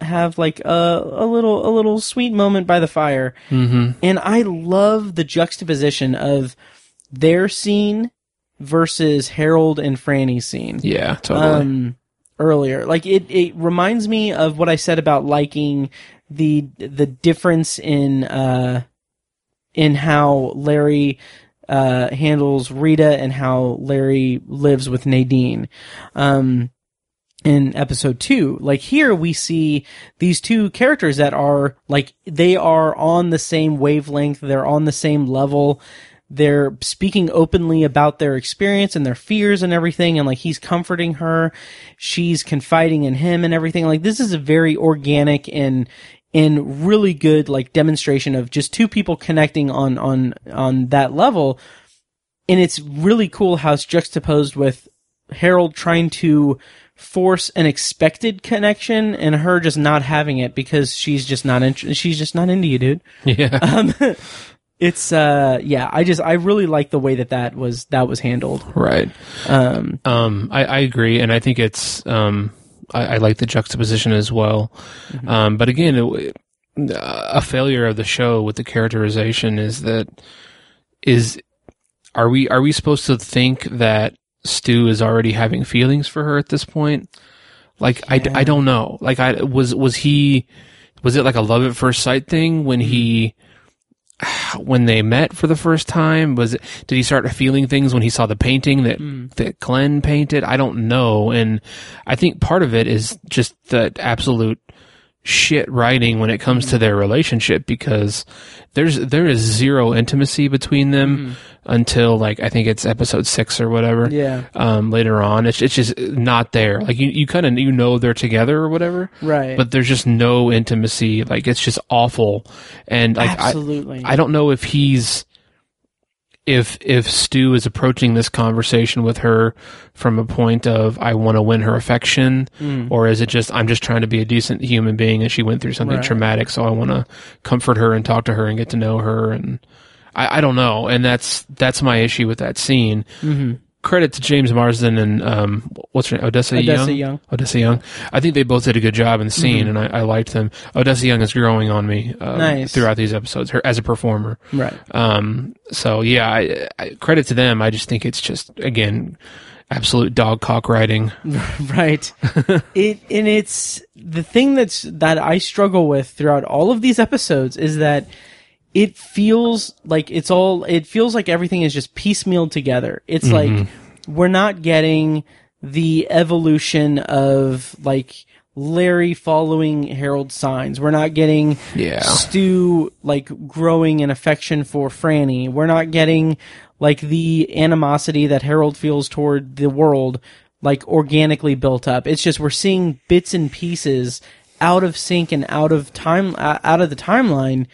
have like a little sweet moment by the fire. Mm-hmm. And I love the juxtaposition of their scene versus Harold and Franny's scene. Yeah, totally. Earlier, like it reminds me of what I said about liking the difference in how Larry handles Rita and how Larry lives with Nadine in episode 2. Like, here we see these two characters that are like, they are on the same wavelength, they're on the same level, they're speaking openly about their experience and their fears and everything, and like, he's comforting her, she's confiding in him and everything. Like, this is a very organic and really good, like, demonstration of just two people connecting on that level. And it's really cool how it's juxtaposed with Harold trying to force an expected connection and her just not having it because she's just not into you, dude. Yeah. It's, yeah, I really like the way that was handled. Right. I agree. And I think it's, I like the juxtaposition as well. Mm-hmm. But again, a failure of the show with the characterization are we supposed to think that Stu is already having feelings for her at this point? Like, yeah. I don't know. Like, was it like a love at first sight thing when they met for the first time? Did he start feeling things when he saw the painting that Glenn painted? I don't know. And I think part of it is just the absolute shit writing when it comes to their relationship, because there is zero intimacy between them until, like, I think it's episode 6 or whatever. Yeah. Later on, it's just not there. Like, you kind of, they're together or whatever. Right. But there's just no intimacy. Like, it's just awful. And like, absolutely. I don't know if if Stu is approaching this conversation with her from a point of, I want to win her affection, or is it just, I'm just trying to be a decent human being and she went through something traumatic, so I want to comfort her and talk to her and get to know her. And I don't know. And that's my issue with that scene. Mm-hmm. Credit to James Marsden and, what's her name? Odessa Young. I think they both did a good job in the scene, and I liked them. Odessa Young is growing on me, throughout these episodes, her as a performer. Right. So yeah, I credit to them. I just think it's just, again, absolute dog cock writing. Right. It's the thing that I struggle with throughout all of these episodes is that it feels like everything is just piecemealed together. It's like, we're not getting the evolution of, like, Larry following Harold's signs. We're not getting Stu, like, growing an affection for Franny. We're not getting, like, the animosity that Harold feels toward the world, like, organically built up. It's just, we're seeing bits and pieces out of sync and out of the timeline.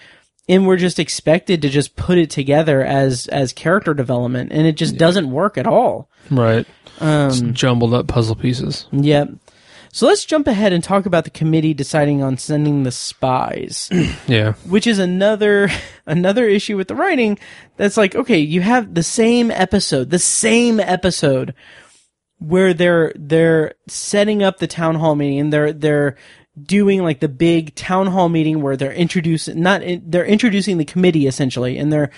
And we're just expected to just put it together as character development, and it just doesn't work at all. Right. It's jumbled up puzzle pieces. Yep. Yeah. So let's jump ahead and talk about the committee deciding on sending the spies. Yeah. Which is another issue with the writing. That's like, okay, you have the same episode where they're setting up the town hall meeting, and they're doing like the big town hall meeting where they're introducing the committee essentially, and they're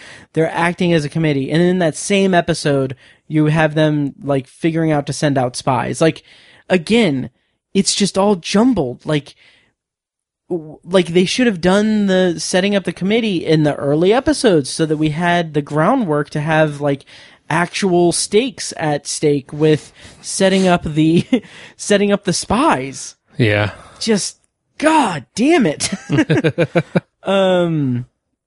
acting as a committee. And in that same episode, you have them like figuring out to send out spies. Like, again, it's just all jumbled. Like they should have done the setting up the committee in the early episodes so that we had the groundwork to have like actual stakes at stake with setting up the spies. Yeah. Just, God damn it.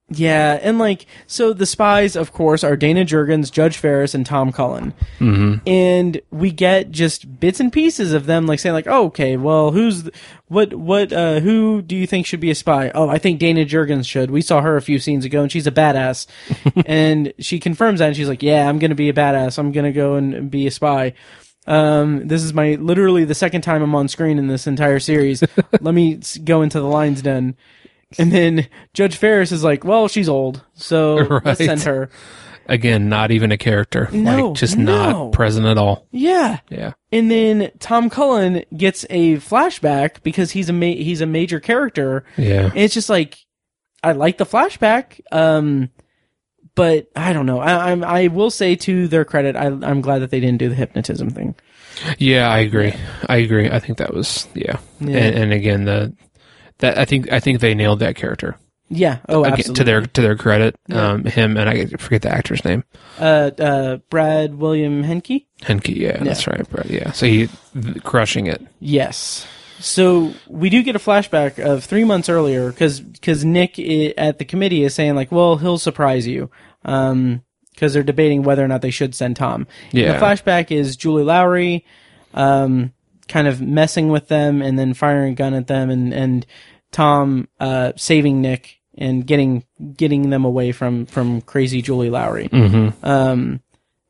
Yeah. And like, so the spies, of course, are Dana Jurgens, Judge Ferris, and Tom Cullen. Mm-hmm. And we get just bits and pieces of them, like saying like, oh, okay, well, who do you think should be a spy? Oh, I think Dana Jurgens should. We saw her a few scenes ago and she's a badass. And she confirms that and she's like, yeah, I'm going to be a badass. I'm going to go and be a spy. This is literally the second time I'm on screen in this entire series. Let me go into the lion's den. And then Judge Ferris is like, well, she's old, so let's send her. Again, not even a character. No, like, just not present at all. Yeah. Yeah. And then Tom Cullen gets a flashback because he's a major character. Yeah. And it's just like, I like the flashback. But I don't know. I will say, to their credit, I'm glad that they didn't do the hypnotism thing. Yeah, I agree. I think that was, yeah. And again, I think they nailed that character. Yeah. Oh, absolutely. Again, to their credit, yeah. Him and I forget the actor's name. Brad William Henke. Henke, yeah, that's right. Brad, yeah. So he crushing it. Yes. So we do get a flashback of 3 months earlier because Nick at the committee is saying like, well, he'll surprise you, because they're debating whether or not they should send Tom. Yeah. And the flashback is Julie Lowry, kind of messing with them and then firing a gun at them and Tom saving Nick. And getting them away from crazy Julie Lowry. Mm-hmm.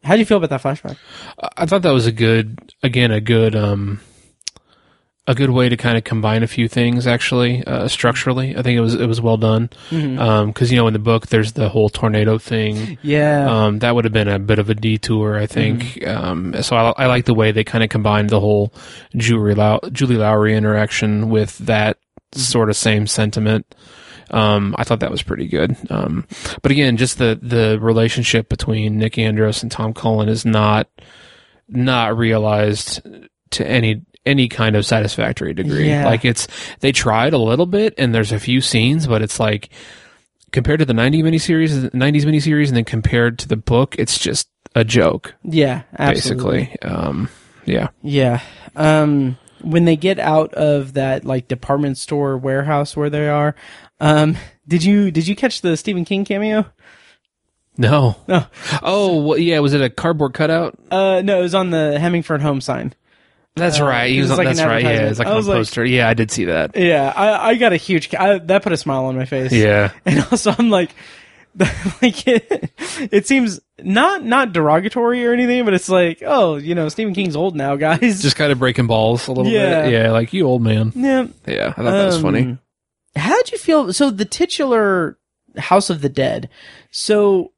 How do you feel about that flashback? I thought that was a good way to kind of combine a few things. Actually, structurally, I think it was well done. Mm-hmm. 'Cause in the book there's the whole tornado thing. Yeah. That would have been a bit of a detour, I think. Mm-hmm. So I like the way they kind of combined the whole Julie Lowry interaction with that sort of same sentiment. I thought that was pretty good. But again, just the relationship between Nick Andros and Tom Cullen is not realized to any kind of satisfactory degree. Yeah. Like they tried a little bit and there's a few scenes, but it's like compared to the 90s miniseries, and then compared to the book, it's just a joke. Yeah. Absolutely. Basically. Yeah. Yeah. When they get out of that like department store warehouse where they are, did you catch the Stephen King cameo? No. No. Oh, well, yeah. Was it a cardboard cutout? No, it was on the Hemingford Home sign. That's right. He was on, like, that's right. Yeah, it's like on a poster. Like, yeah, I did see that. Yeah, I got a huge. That put a smile on my face. Yeah. And also, I'm like, it seems not derogatory or anything, but it's like, oh, Stephen King's old now, guys. Just kind of breaking balls a little bit. Yeah, like, you old man. Yeah. Yeah, I thought that was funny. How did you feel? So the titular House of the Dead. So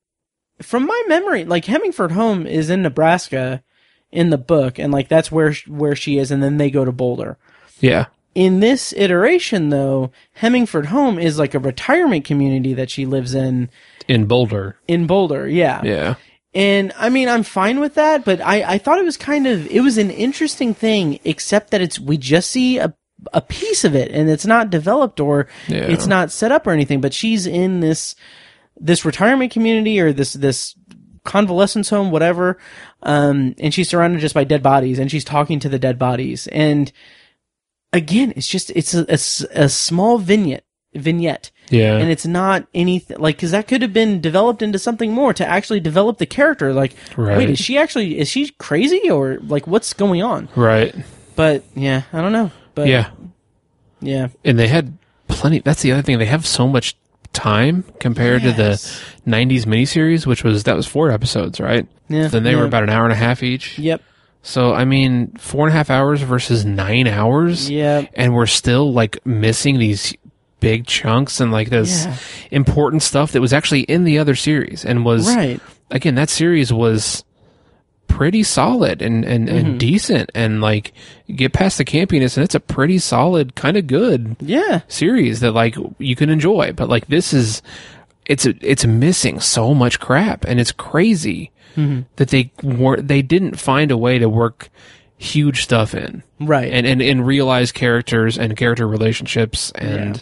from my memory, like, Hemingford Home is in Nebraska in the book, and like that's where she is, and then they go to Boulder. Yeah. In this iteration, though, Hemingford Home is like a retirement community that she lives in. In Boulder. In Boulder, yeah. Yeah. And, I mean, I'm fine with that, but I thought it was it was an interesting thing, except that we just see a piece of it, and it's not developed or it's not set up or anything, but she's in this retirement community or this convalescence home, whatever, and she's surrounded just by dead bodies, and she's talking to the dead bodies, and... Again, it's just, it's a small vignette. Yeah. And it's not anything, like, 'cause that could have been developed into something more to actually develop the character. Like, Wait, is she crazy, or like what's going on? Right. But yeah, I don't know. But yeah. Yeah. And they had plenty. That's the other thing. They have so much time compared to the 90s miniseries, that was 4 episodes, right? Yeah. Then they were about an hour and a half each. Yep. So, I mean, 4.5 hours versus 9 hours. Yeah. And we're still, like, missing these big chunks and, like, this important stuff that was actually in the other series and was... Right. Again, that series was pretty solid and decent, and, like, get past the campiness, and it's a pretty solid, kind of good series that, like, you can enjoy. But, like, this is... It's missing so much crap, and it's crazy that they didn't find a way to work huge stuff in, right? And realize characters and character relationships, and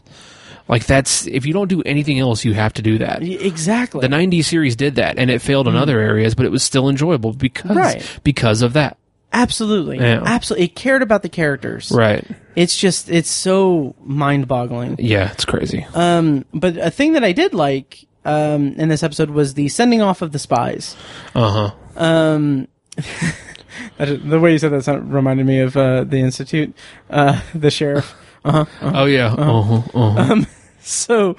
like, that's, if you don't do anything else, you have to do that. Exactly. The 90s series did that, and it failed in other areas, but it was still enjoyable because of that. Absolutely. Yeah. Absolutely. It cared about the characters. Right. It's just, it's so mind-boggling. Yeah, it's crazy. But a thing that I did like in this episode was the sending off of the spies. Uh-huh. The way you said that reminded me of The Institute, the sheriff. Uh-huh. Uh-huh. Oh, yeah. Uh-huh. Uh-huh. Uh-huh. So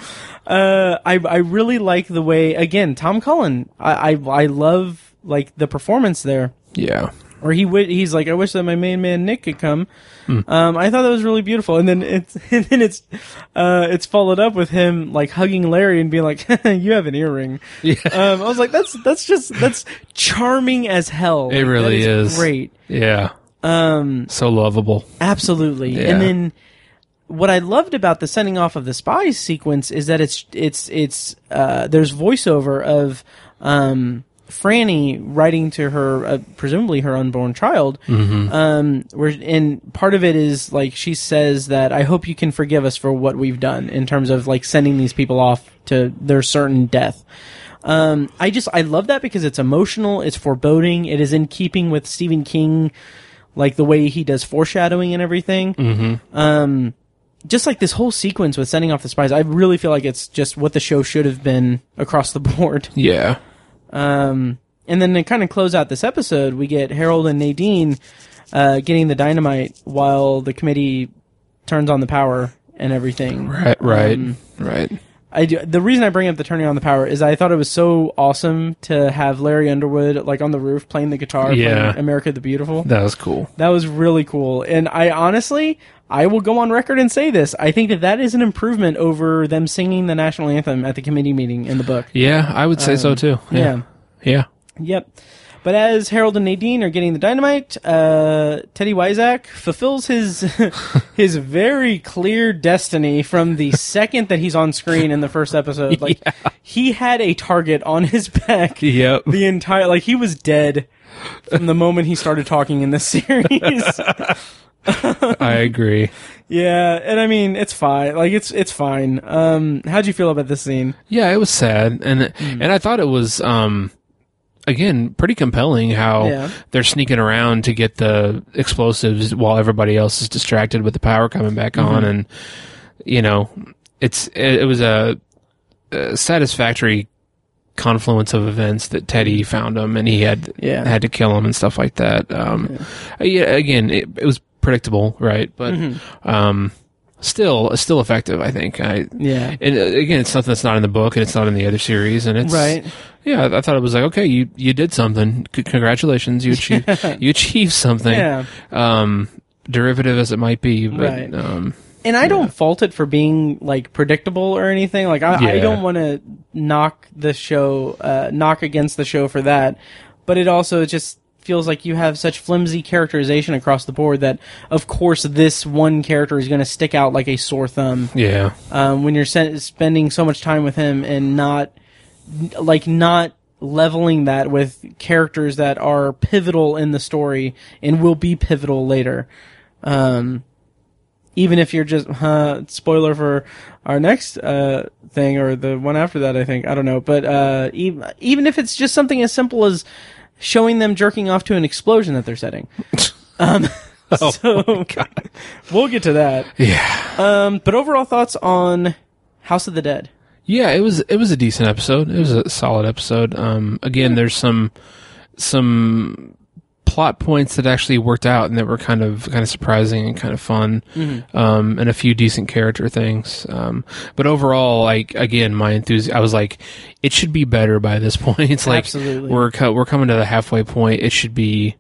I really like the way, again, Tom Cullen. I love, like, the performance there. Yeah. Or he's like, I wish that my main man Nick could come. I thought that was really beautiful. And then it's followed up with him like hugging Larry and being like, "You have an earring." Yeah. I was like, that's charming as hell. It really is great. Yeah. So lovable. Absolutely. Yeah. And then what I loved about the sending off of the spies sequence is that it's there's voiceover of Franny writing to her, presumably her unborn child, and part of it is like she says that I hope you can forgive us for what we've done in terms of like sending these people off to their certain death. I love that because it's emotional, it's foreboding, it is in keeping with Stephen King, like the way he does foreshadowing and everything. Just like this whole sequence with sending off the spies, I really feel like it's just what the show should have been across the board. Yeah. And then to kind of close out this episode, we get Harold and Nadine getting the dynamite while the committee turns on the power and everything. Right. The reason I bring up the turning on the power is I thought it was so awesome to have Larry Underwood like on the roof playing the guitar, playing America the Beautiful. That was cool. That was really cool. And I will go on record and say this. I think that is an improvement over them singing the national anthem at the committee meeting in the book. Yeah, I would say so too. Yeah. Yep. But as Harold and Nadine are getting the dynamite, Teddy Wyzak fulfills his his very clear destiny from the second that he's on screen in the first episode. Like he had a target on his back. Yep. The entire he was dead from the moment he started talking in this series. I agree. Yeah, and I mean it's fine. Like it's fine. How'd you feel about this scene? Yeah, it was sad, and I thought it was again pretty compelling how they're sneaking around to get the explosives while everybody else is distracted with the power coming back on, and you know it was a satisfactory confluence of events that Teddy found him and he had to kill him and stuff like that. Again, it was predictable, right? But still effective, I think. And again, it's something that's not in the book and it's not in the other series, and it's right. Yeah, I thought it was like, okay, you did something. Congratulations, you achieved something. Yeah. Derivative as it might be, but right. And I don't fault it for being like predictable or anything. Like I don't want to knock against the show for that, but it also just feels like you have such flimsy characterization across the board that of course this one character is going to stick out like a sore thumb. Yeah. When you're spending so much time with him and not leveling that with characters that are pivotal in the story and will be pivotal later. Even if you're just spoiler for our next thing or the one after that, I think, I don't know, but even if it's just something as simple as showing them jerking off to an explosion that they're setting. We'll get to that. Yeah. But overall thoughts on House of the Dead? Yeah, it was a decent episode. It was a solid episode. Again, there's some plot points that actually worked out and that were kind of surprising and kind of fun. And a few decent character things. But overall, like again, my enthusiasm, I was like, it should be better by this point. It's like we're coming to the halfway point. It should be,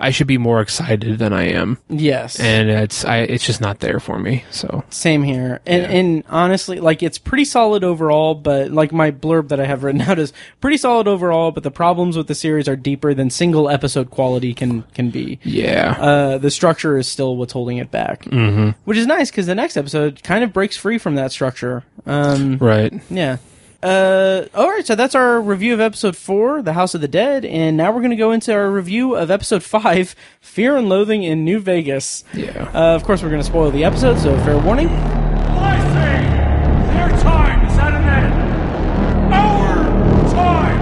I should be more excited than I am. Yes. And it's just not there for me. So same here. And honestly, like it's pretty solid overall, but like my blurb that I have written out is pretty solid overall, but the problems with the series are deeper than single episode quality can be. Yeah. The structure is still what's holding it back, which is nice because the next episode kind of breaks free from that structure. Right. Yeah. All right, so that's our review of episode 4, The House of the Dead, and now we're going to go into our review of episode 5, Fear and Loathing in New Vegas. Yeah. Of course, we're going to spoil the episode, so fair warning. I say, their time is at an end. Our time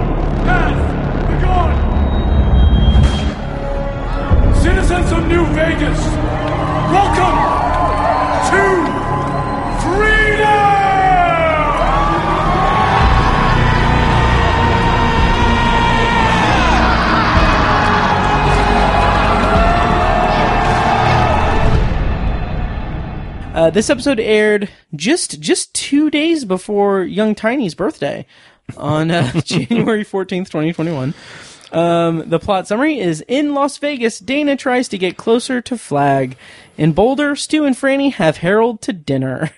has begun. Citizens of New Vegas, welcome to freedom! This episode aired just 2 days before Young Tiny's birthday on January 14th, 2021. The plot summary is, in Las Vegas, Dana tries to get closer to Flagg. In Boulder, Stu and Franny have Harold to dinner.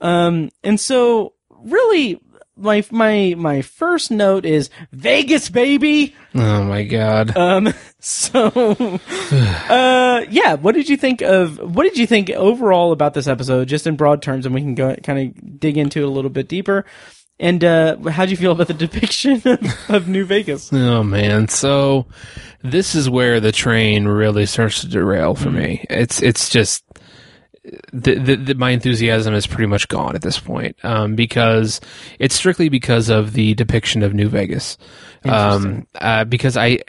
And so, really, my first note is, Vegas, baby! Oh, my God. Yeah, what did you think overall about this episode, just in broad terms, and we can go kind of dig into it a little bit deeper? And how'd you feel about the depiction of New Vegas? Oh, man. So this is where the train really starts to derail for me. It's just my enthusiasm is pretty much gone at this point, because it's strictly because of the depiction of New Vegas. Because I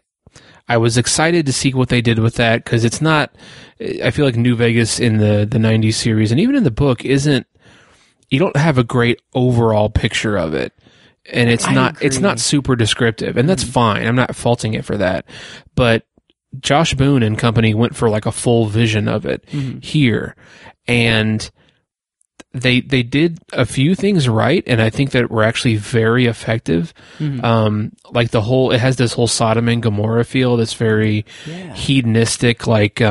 was excited to see what they did with that, because it's not – I feel like New Vegas in the 90s series and even in the book isn't – you don't have a great overall picture of it, and it's not super descriptive, and that's fine. I'm not faulting it for that, but Josh Boone and company went for like a full vision of it here, and they did a few things right, and I think that were actually very effective. Like it has this whole Sodom and Gomorrah feel that's very hedonistic, like,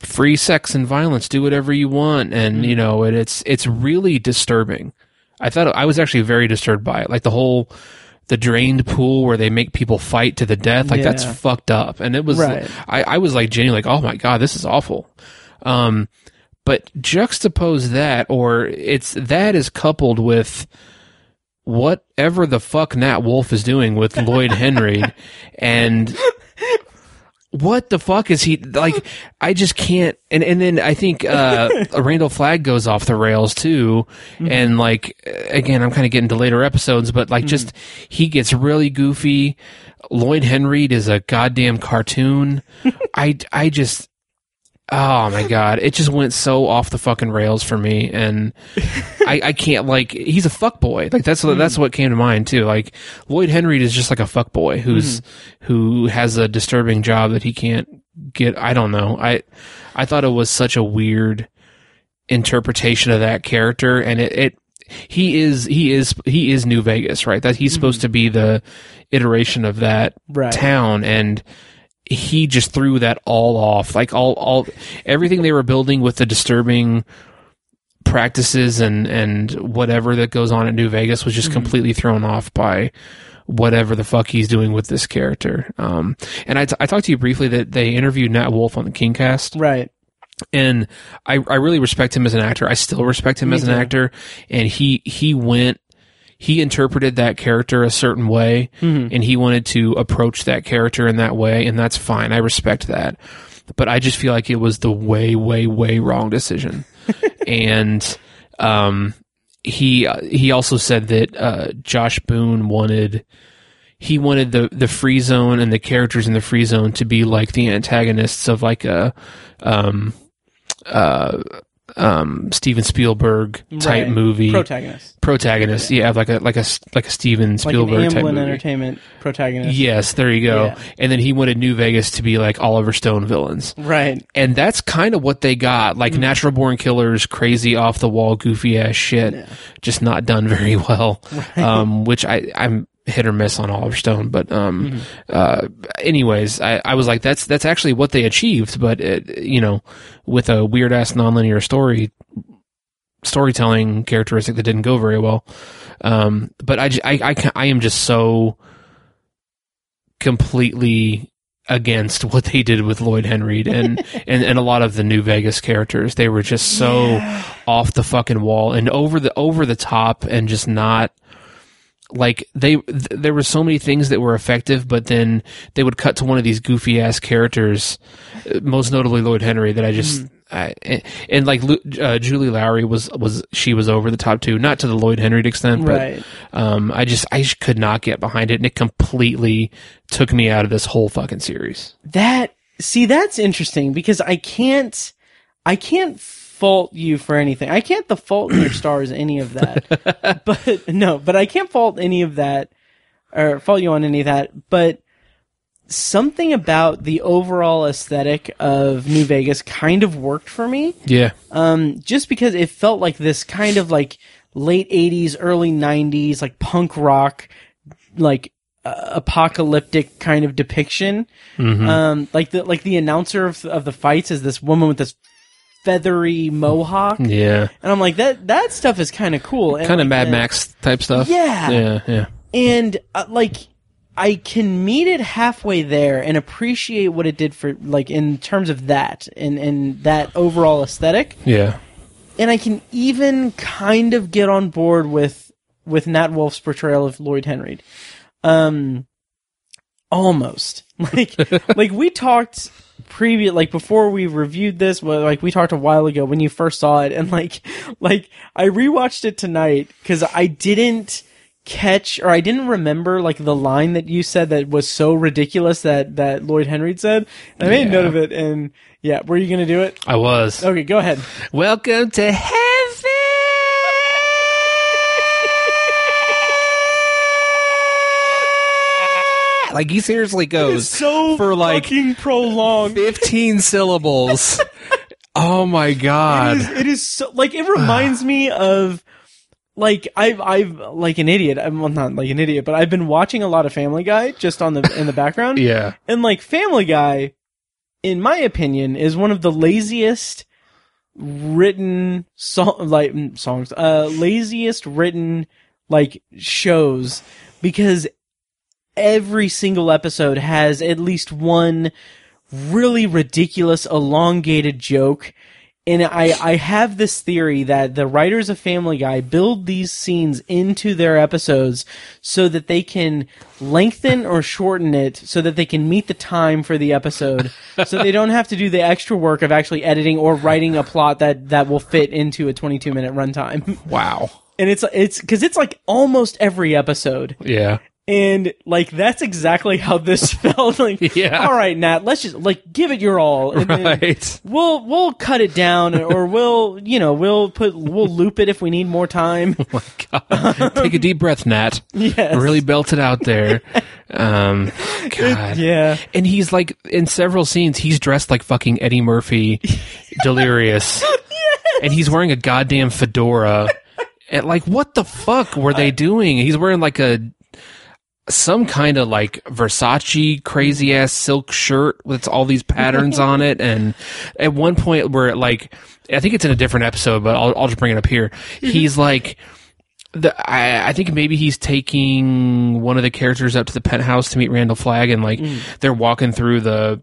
free sex and violence, do whatever you want, and you know, and it's really disturbing. I was actually very disturbed by it, like the drained pool where they make people fight to the death, like that's fucked up, and it was right. I was like genuinely like, oh my God, this is awful. But juxtapose that, or that is coupled with whatever the fuck Nat Wolff is doing with Lloyd Henry, and what the fuck is he like? I just can't. And then I think Randall Flagg goes off the rails too. And like, again, I'm kind of getting to later episodes, but like, just he gets really goofy. Lloyd Henry is a goddamn cartoon. I just, oh my God, it just went so off the fucking rails for me, and I can't, like, he's a fuckboy. Like that's what came to mind too. Like Lloyd Henry is just like a fuckboy who has a disturbing job that he can't get. I don't know. I thought it was such a weird interpretation of that character, and he is New Vegas, right? That he's supposed to be the iteration of that town, and he just threw that all off, like all everything they were building with the disturbing practices and whatever that goes on at New Vegas was just completely thrown off by whatever the fuck he's doing with this character. And I talked to you briefly that they interviewed Nat Wolff on the Kingcast, right? And I really respect him as an actor. I still respect him as an actor, and he interpreted that character a certain way, and he wanted to approach that character in that way, and that's fine. I respect that. But I just feel like it was the way, way, way wrong decision. And he also said that Josh Boone wanted the free zone and the characters in the free zone to be like the antagonists of like a Steven Spielberg type movie, protagonist, like a Steven Spielberg type movie, entertainment protagonist. Yes, there you go. Yeah. And then he wanted New Vegas to be like Oliver Stone villains, right? And that's kind of what they got, like natural born killers, crazy off the wall, goofy ass shit, just not done very well. Right. Which I'm hit or miss on Oliver Stone, but anyways, I was like, that's actually what they achieved, but it, you know, with a weird ass nonlinear storytelling characteristic that didn't go very well. But I am just so completely against what they did with Lloyd Henry and a lot of the New Vegas characters. They were just so off the fucking wall and over the top, and just not. Like there were so many things that were effective, but then they would cut to one of these goofy ass characters, most notably Lloyd Henry, that I just and like Julie Lowry was over the top too, not to the Lloyd Henry extent, but I just could not get behind it, and it completely took me out of this whole fucking series. That's interesting, because I can't fault you for anything. I can't fault your stars any of that. But I can't fault any of that, or fault you on any of that. But something about the overall aesthetic of New Vegas kind of worked for me. Yeah. Just because it felt like this kind of like late 80s, early 90s, like punk rock, like apocalyptic kind of depiction. Mm-hmm. Like the announcer of the fights is this woman with this feathery mohawk. Yeah. And I'm like, that stuff is kind of cool. Kind of Mad Max type stuff. Yeah. Yeah, yeah. And I can meet it halfway there and appreciate what it did for, like, in terms of that and that overall aesthetic. Yeah. And I can even kind of get on board with Nat Wolff's portrayal of Lloyd Henry. Almost. Like we talked before we reviewed this, we talked a while ago when you first saw it, and like I rewatched it tonight because I didn't catch, or I didn't remember, like, the line that you said that was so ridiculous that Lloyd Henry said. I made a note of it, and yeah, were you going to do it? I was. Okay, go ahead. Welcome to heaven! Like, he seriously goes so for like fucking prolonged 15 syllables. Oh my god! It is so, like, it reminds me of, like, I've like an idiot. Well, not like an idiot, but I've been watching a lot of Family Guy just in the background. Yeah, and like Family Guy, in my opinion, is one of the laziest written songs. Laziest written, like, shows, because every single episode has at least one really ridiculous, elongated joke. And I have this theory that the writers of Family Guy build these scenes into their episodes so that they can lengthen or shorten it so that they can meet the time for the episode. So they don't have to do the extra work of actually editing or writing a plot that will fit into a 22-minute runtime. Wow. And it's 'cause it's like almost every episode. Yeah. And, like, that's exactly how this felt. Like, yeah. All right, Nat, let's just, like, give it your all. And right. We'll cut it down, or we'll loop it if we need more time. Oh my god! Take a deep breath, Nat. Yes. Really belt it out there. God. Yeah. And he's like, in several scenes, he's dressed like fucking Eddie Murphy, delirious. Yes. And he's wearing a goddamn fedora. And, like, what the fuck were they doing? He's wearing like some kind of, like, Versace crazy ass silk shirt with all these patterns on it, and at one point where, like, I think it's in a different episode, but I'll just bring it up here. He's like, I think maybe he's taking one of the characters up to the penthouse to meet Randall Flagg, and like they're walking through the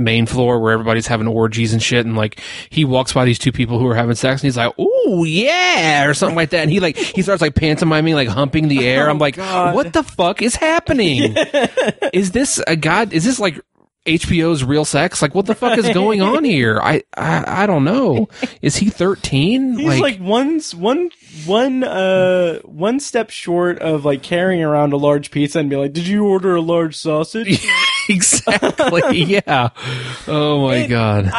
main floor where everybody's having orgies and shit, and like he walks by these two people who are having sex, and he's like, "Ooh, yeah," or something like that, and he starts like pantomiming, like humping the air. I'm like, God. What the fuck is happening? Yeah. Is this like HBO's Real Sex? Like, what the fuck is going on here? I don't know. Is he 13? He's like one step short of like carrying around a large pizza and be like, "Did you order a large sausage?" Exactly. Yeah. Oh my god.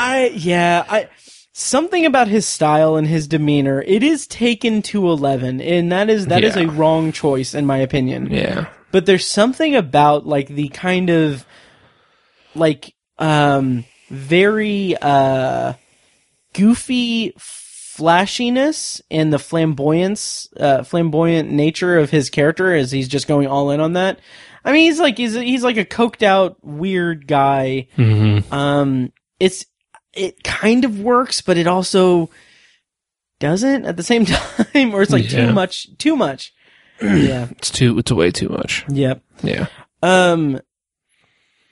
Something about his style and his demeanor, it is taken to 11, and that is a wrong choice in my opinion. Yeah. But there's something about, like, the kind of, like, very goofy flashiness and the flamboyant nature of his character as he's just going all in on that. I mean, he's like a coked out weird guy. Mm-hmm. It kind of works, but it also doesn't at the same time, or it's like too much. Yeah. It's way too much. Yep. Yeah.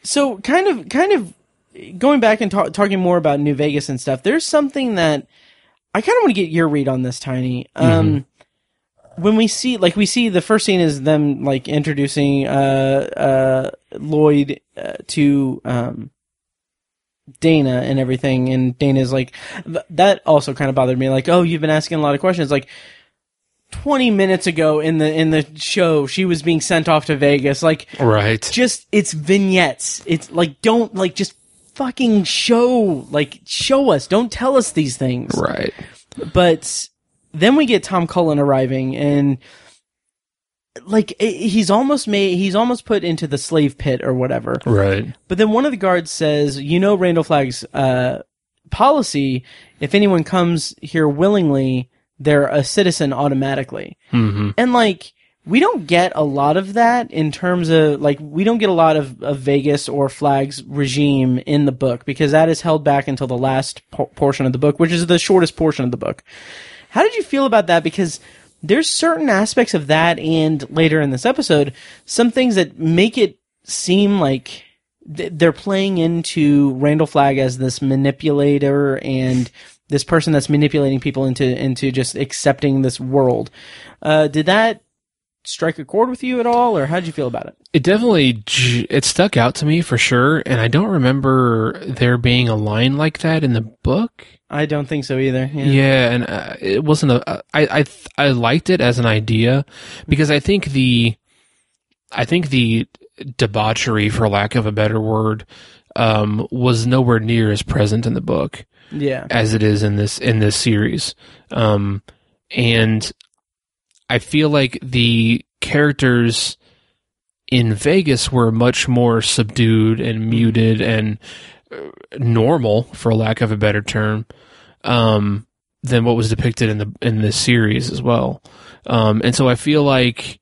So kind of going back and talking more about New Vegas and stuff, there's something that I kind of want to get your read on this, Tiny. When we see the first scene is them, like, introducing, Lloyd to, Dana and everything, and Dana's like, that also kind of bothered me, like, oh, you've been asking a lot of questions, like, 20 minutes ago in the show she was being sent off to Vegas, like, right, just, it's vignettes, it's like, don't, like, just fucking show us, don't tell us these things, right? But then we get Tom Cullen arriving, and like, he's almost put into the slave pit or whatever. Right. But then one of the guards says, you know, Randall Flagg's policy, if anyone comes here willingly, they're a citizen automatically. Mm-hmm. And like, we don't get a lot of that in terms of, like, we don't get a lot of Vegas or Flagg's regime in the book, because that is held back until the last portion of the book, which is the shortest portion of the book. How did you feel about that? Because there's certain aspects of that, and later in this episode, some things that make it seem like they're playing into Randall Flagg as this manipulator and this person that's manipulating people into just accepting this world. Did that strike a chord with you at all, or how did you feel about it? It definitely, it stuck out to me for sure, and I don't remember there being a line like that in the book. I don't think so either. Yeah, and it wasn't I liked it as an idea, because I think the debauchery, for lack of a better word, was nowhere near as present in the book, as it is in this series, and I feel like the characters in Vegas were much more subdued and muted and normal, for lack of a better term, than what was depicted in this series as well. And so I feel like,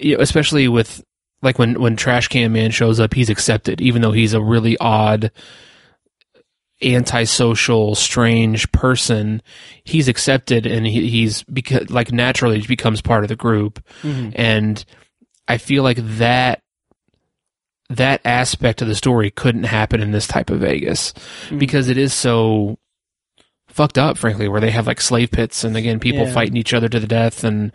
you know, especially with, like, when Trash Can Man shows up, he's accepted, even though he's a really odd, antisocial, strange person. He's accepted, and he's naturally becomes part of the group. Mm-hmm. And I feel like that aspect of the story couldn't happen in this type of Vegas, mm-hmm. because it is so fucked up, frankly, where they have, like, slave pits, and again, people fighting each other to the death and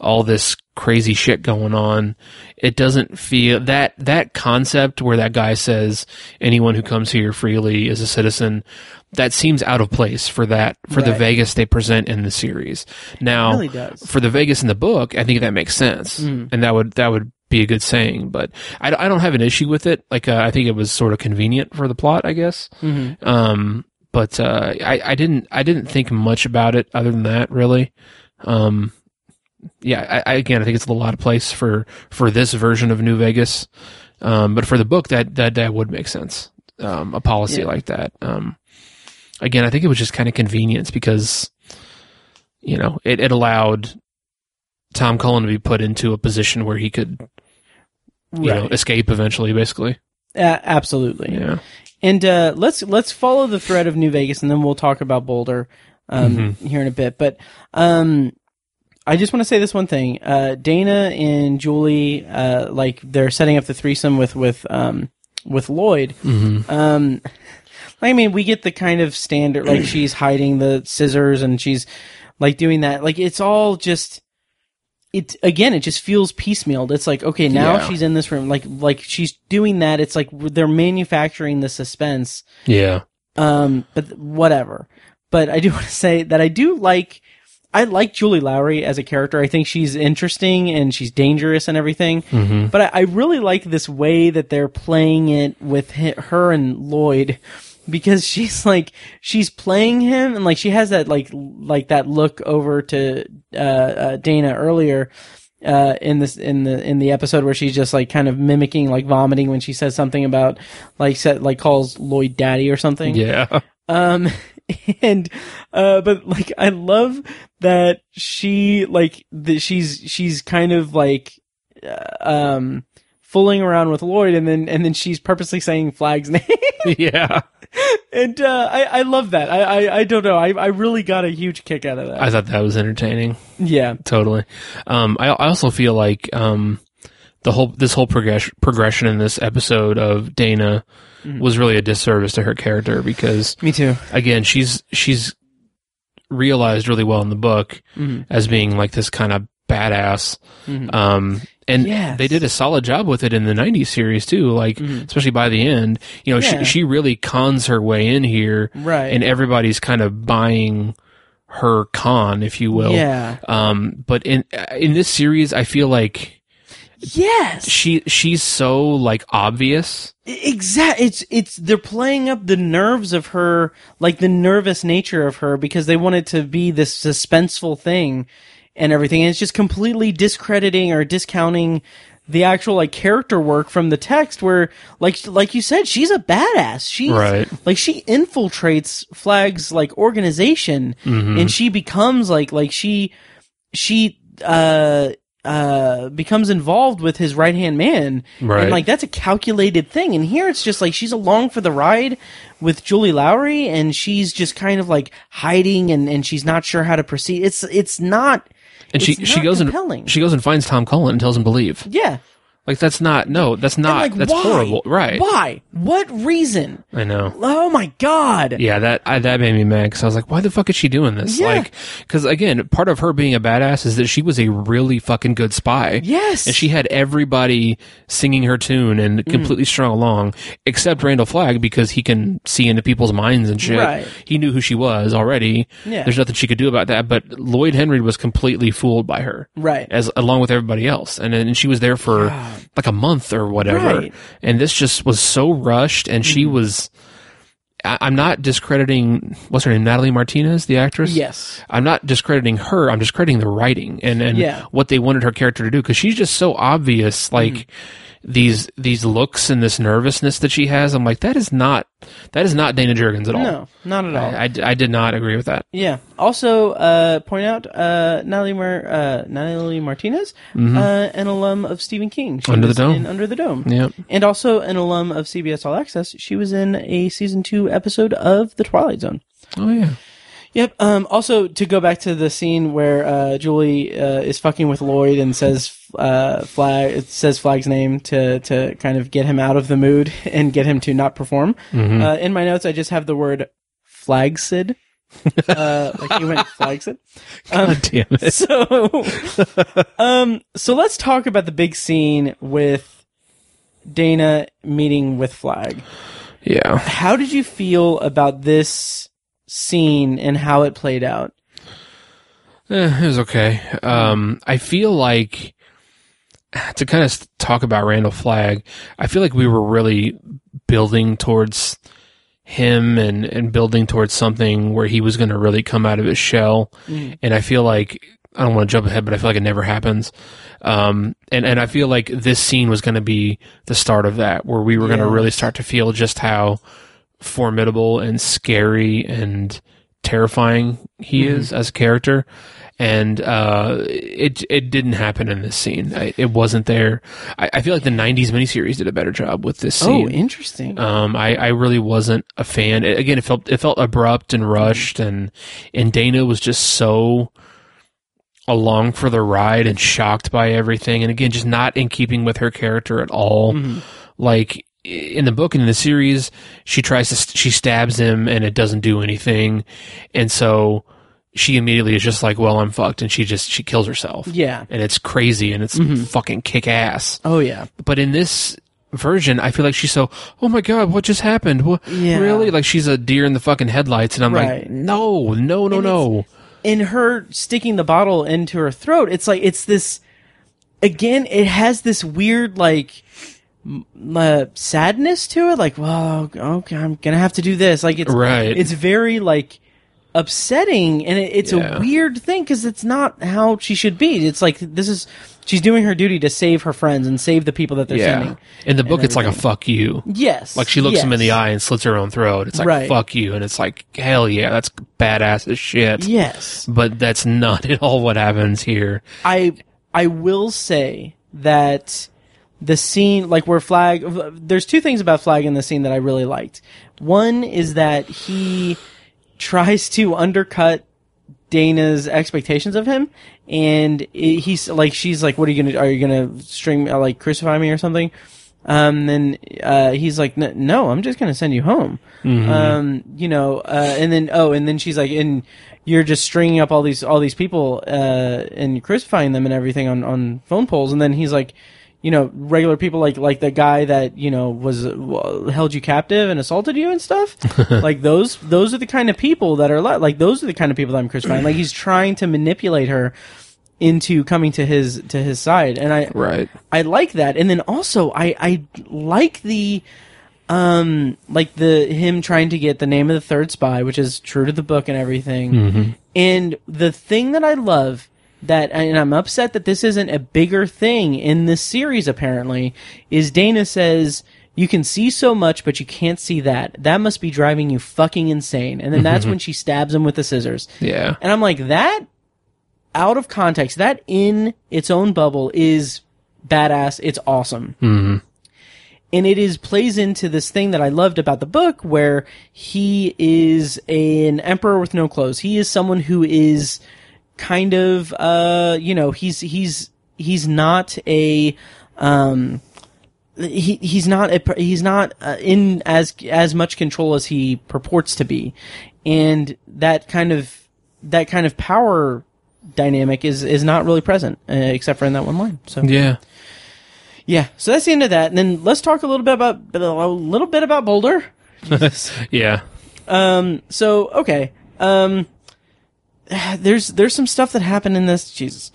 all this crazy shit going on. It doesn't feel that concept where that guy says anyone who comes here freely is a citizen, that seems out of place for the Vegas they present in the series. Now, it really does. For the Vegas in the book, I think that makes sense, and that would be a good saying, but I don't have an issue with it. Like, I think it was sort of convenient for the plot, I guess. Mm-hmm. But I didn't think much about it other than that, really. I think it's a little out of place for this version of New Vegas. But for the book, that would make sense. A policy like that. Again, I think it was just kind of convenience, because, you know, it allowed Tom Cullen to be put into a position where he could, you know, escape eventually, basically. Absolutely. Yeah. And let's follow the thread of New Vegas, and then we'll talk about Boulder here in a bit. But I just want to say this one thing: Dana and Julie, they're setting up the threesome with Lloyd. Mm-hmm. I mean, we get the kind of standard, like, she's hiding the scissors and she's, like, doing that. Like, it's all just. It just feels piecemealed. It's like, okay, now she's in this room, like she's doing that. It's like they're manufacturing the suspense. Yeah. But whatever. But I do want to say that I like Julie Lowry as a character. I think she's interesting and she's dangerous and everything. Mm-hmm. But I really like this way that they're playing it with her and Lloyd, because she's like, she's playing him, and, like, she has that like that look over to Dana earlier in the episode, where she's just, like, kind of mimicking, like, vomiting when she says something about, like, calls Lloyd daddy or something. Yeah. But, like, I love that she, like, she's kind of like fooling around with Lloyd, and then she's purposely saying Flagg's name. Yeah. And I love that. I don't know. I really got a huge kick out of that. I thought that was entertaining. Yeah. Totally. I also feel like this whole progression in this episode of Dana was really a disservice to her character, because me too. Again, she's realized really well in the book as being, like, this kind of badass. Mm-hmm. And they did a solid job with it in the 90s series too, like, especially by the end, you know, she really cons her way in here, right? And everybody's kind of buying her con, if you will. Yeah. But in this series, I feel like she's so, like, obvious. Exactly. It's they're playing up the nerves of her, like, the nervous nature of her, because they want it to be this suspenseful thing. And everything, and it's just completely discrediting or discounting the actual, like, character work from the text, where, like you said, she's a badass. She's right. Like, she infiltrates Flagg's, like, organization, and she becomes, like she becomes involved with his right-hand man. Right. And, like, that's a calculated thing. And here it's just, like, she's along for the ride with Julie Lowry, and she's just kind of, like, hiding, and she's not sure how to proceed. It's not And she goes and finds Tom Cullen and tells him to leave. Yeah. Like, that's not, no, that's not, like, that's why? Horrible. Right. Why? What reason? I know. Oh, my God. Yeah, that made me mad, because I was like, why the fuck is she doing this? Yeah. Like, because, again, part of her being a badass is that she was a really fucking good spy. Yes. And she had everybody singing her tune and completely strung along, except Randall Flagg, because he can see into people's minds and shit. Right. He knew who she was already. Yeah. There's nothing she could do about that, but Lloyd Henry was completely fooled by her. Right. Along with everybody else. And she was there for... Wow. Like a month or whatever. Right. And this just was so rushed, and she was... I'm not discrediting... What's her name? Natalie Martinez, the actress? Yes. I'm not discrediting her. I'm discrediting the writing and what they wanted her character to do, because she's just so obvious, like... These looks and this nervousness that she has, I'm like, that is not Dana Jurgens at all. No, not at all. I did not agree with that. Yeah. Also, point out Natalie Martinez, an alum of Stephen King. She was in Under the Dome. Yeah. And also an alum of CBS All Access. She was in a season 2 episode of The Twilight Zone. Oh yeah. Yep. Also, to go back to the scene where Julie is fucking with Lloyd and says Flagg's name to kind of get him out of the mood and get him to not perform. Mm-hmm. In my notes, I just have the word Flagsid. Like he went Flagsid. God damn it. So let's talk about the big scene with Dana meeting with Flagg. Yeah. How did you feel about this scene and how it played out? It was okay. I feel like, to kind of talk about Randall Flagg, I feel like we were really building towards him and building towards something where he was going to really come out of his shell. And I feel like, I don't want to jump ahead, but I feel like it never happens. And I feel like this scene was going to be the start of that, where we were going to really start to feel just how formidable and scary and terrifying he is as a character, and it didn't happen in this scene. It wasn't there. I feel like the 90s miniseries did a better job with this scene. Oh, interesting. I really wasn't a fan. Again, it felt abrupt and rushed, and Dana was just so along for the ride and shocked by everything, and again, just not in keeping with her character at all. Like, in the book and in the series, she stabs him and it doesn't do anything. And so she immediately is just like, well, I'm fucked. And she kills herself. Yeah. And it's crazy and it's fucking kick ass. Oh yeah. But in this version, I feel like she's so, oh my God, what just happened? What, really? Like, she's a deer in the fucking headlights. And I'm like, no. In her sticking the bottle into her throat, it's like, it's this, again, it has this weird, like, sadness to it, like, well, okay, I'm gonna have to do this. Like, it's it's very, like, upsetting, and it's a weird thing, because it's not how she should be. It's like, she's doing her duty to save her friends and save the people that they're sending. In the book, it's like a fuck you. Yes. Like, she looks him in the eye and slits her own throat. It's like, fuck you, and it's like, hell yeah, that's badass as shit. Yes. But that's not at all what happens here. I will say that the scene, like, where Flagg... There's two things about Flagg in the scene that I really liked. One is that he tries to undercut Dana's expectations of him, and he's like, she's like, what are you gonna... Are you gonna string... Like, crucify me or something? Then he's like, no, I'm just gonna send you home. And then she's like, and you're just stringing up all these people, and crucifying them and everything on phone poles. And then he's like... You know, regular people like the guy that, you know, was held you captive and assaulted you and stuff. Like, those are the kind of people that are like, those are the kind of people that I'm crucifying. Like, he's trying to manipulate her into coming to his side. And I like that. And then also I like the him trying to get the name of the third spy, which is true to the book and everything. And the thing that I love, and I'm upset that this isn't a bigger thing in this series, apparently, is Dana says, you can see so much, but you can't see that. That must be driving you fucking insane. And then that's when she stabs him with the scissors. Yeah. And I'm like, that out of context, that in its own bubble is badass. It's awesome. Mm-hmm. And it is plays into this thing that I loved about the book, where he is an emperor with no clothes. He is someone who is kind of, he's not a, he's not in as much control as he purports to be. And that kind of power dynamic is not really present, except for in that one line. So yeah. So that's the end of that. And then let's talk a little bit about Boulder. Yeah. So okay. There's some stuff that happened in this. Jesus.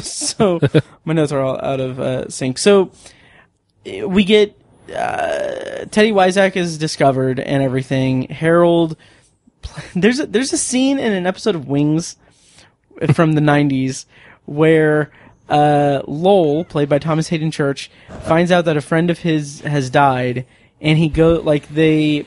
So my notes are all out of sync. So we get Teddy Wyzak is discovered and everything. Harold. There's a scene in an episode of Wings from the 90s where Lowell, played by Thomas Hayden Church, finds out that a friend of his has died, and he go like the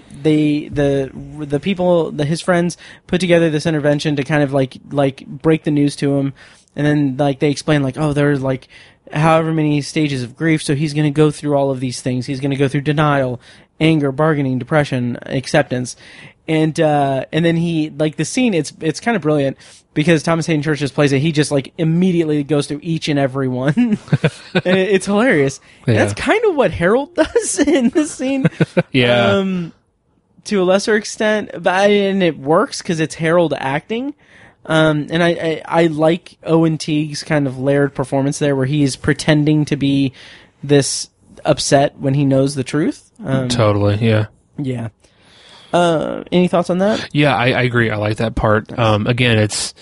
people, his friends put together this intervention to kind of like break the news to him, and then like they explain like, oh, there's like however many stages of grief, so he's going to go through all of these things. He's going to go through denial, anger, bargaining, depression, acceptance. And then he, like, the scene, it's kind of brilliant because Thomas Hayden Church just plays it. He just, like, immediately goes through each and every one. And it's hilarious. Yeah. And that's kind of what Harold does in this scene. Yeah. To a lesser extent, and it works because it's Harold acting. And I like Owen Teague's kind of layered performance there, where he's pretending to be this upset when he knows the truth. Totally. Yeah. Yeah. Any thoughts on that? Yeah, I agree. I like that part. Again, it's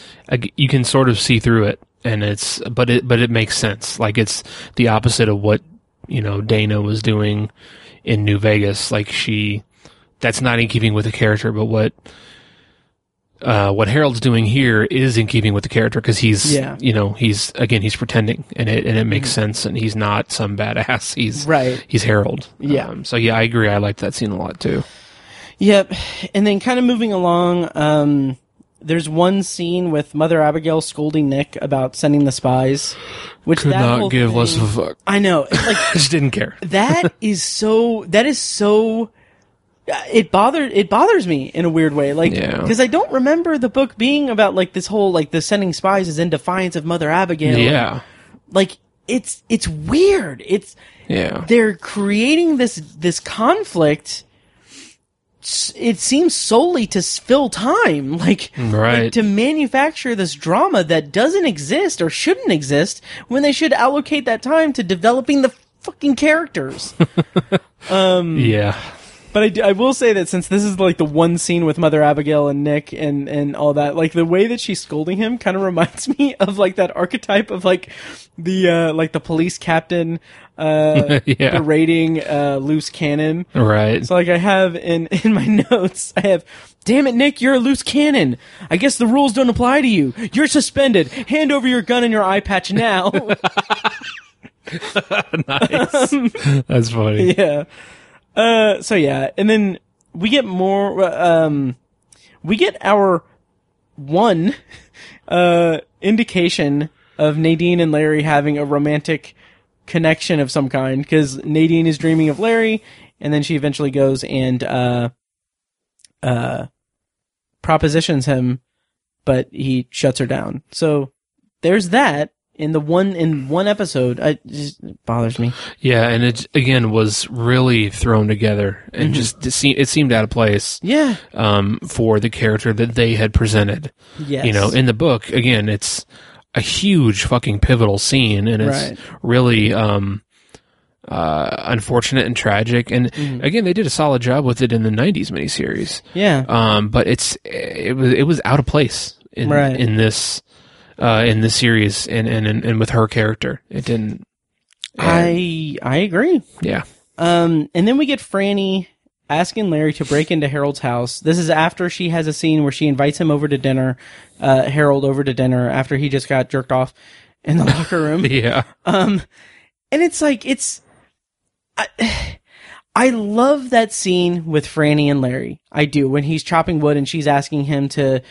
you can sort of see through it, and but it makes sense. Like, it's the opposite of what, you know, Dana was doing in New Vegas. Like, that's not in keeping with the character, but what Harold's doing here is in keeping with the character, because he's pretending, and it makes sense, and he's not some badass. He's right. He's Harold. Yeah. So yeah, I agree. I liked that scene a lot too. Yep. And then kind of moving along, there's one scene with Mother Abigail scolding Nick about sending the spies, which could not give less of a fuck. I know. Like, just didn't care. That is so it bothers me in a weird way. Like, because I don't remember the book being about like this whole, like, the sending spies is in defiance of Mother Abigail. Yeah. Like, it's weird. They're creating this conflict. It seems solely to fill time, like to manufacture this drama that doesn't exist or shouldn't exist, when they should allocate that time to developing the fucking characters. Yeah. But I will say that since this is like the one scene with Mother Abigail and Nick and all that, like the way that she's scolding him kind of reminds me of like that archetype of like the police captain berating loose cannon. Right. So like I have in my notes, I have, damn it, Nick, you're a loose cannon. I guess the rules don't apply to you. You're suspended. Hand over your gun and your eye patch now. Nice. That's funny. Yeah. So yeah, and then we get more, we get our one, indication of Nadine and Larry having a romantic connection of some kind, because Nadine is dreaming of Larry, and then she eventually goes and, propositions him, but he shuts her down. So there's that. In one episode, it just bothers me. Yeah, and it again was really thrown together, and just it seemed out of place. Yeah, for the character that they had presented. Yes. You know, in the book, again, it's a huge fucking pivotal scene, and it's really unfortunate and tragic. And again, they did a solid job with it in the '90s miniseries. Yeah, but it was out of place in this. In the series and with her character. It didn't. I agree. Yeah. And then we get Franny asking Larry to break into Harold's house. This is after she has a scene where she invites him over to dinner, Harold over to dinner after he just got jerked off in the locker room. Yeah. And it's like, I love that scene with Franny and Larry. I do. When he's chopping wood and she's asking him to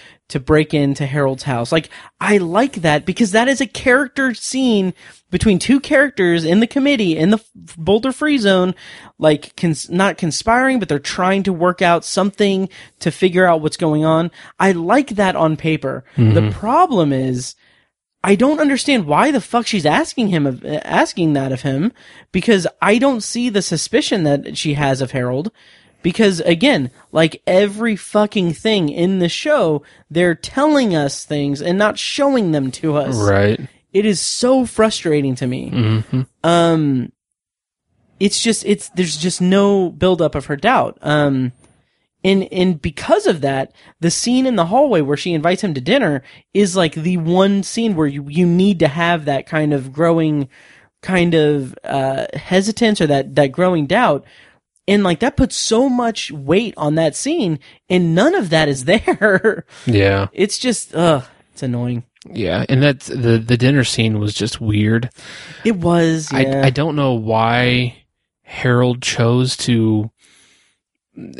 break into Harold's house. Like, I like that because that is a character scene between two characters in the committee, in the Boulder Free Zone, like not conspiring, but they're trying to work out something to figure out what's going on. I like that on paper. Mm-hmm. The problem is, I don't understand why the fuck she's asking that of him, because I don't see the suspicion that she has of Harold. Because again, like every fucking thing in the show, they're telling us things and not showing them to us. Right. It is so frustrating to me. Mm-hmm. There's just no buildup of her doubt. And because of that, the scene in the hallway where she invites him to dinner is like the one scene where you need to have that kind of growing kind of hesitance or that growing doubt. And like that puts so much weight on that scene, and none of that is there. Yeah. It's just it's annoying. Yeah, and that's the dinner scene was just weird. It was, yeah. I don't know why Harold chose to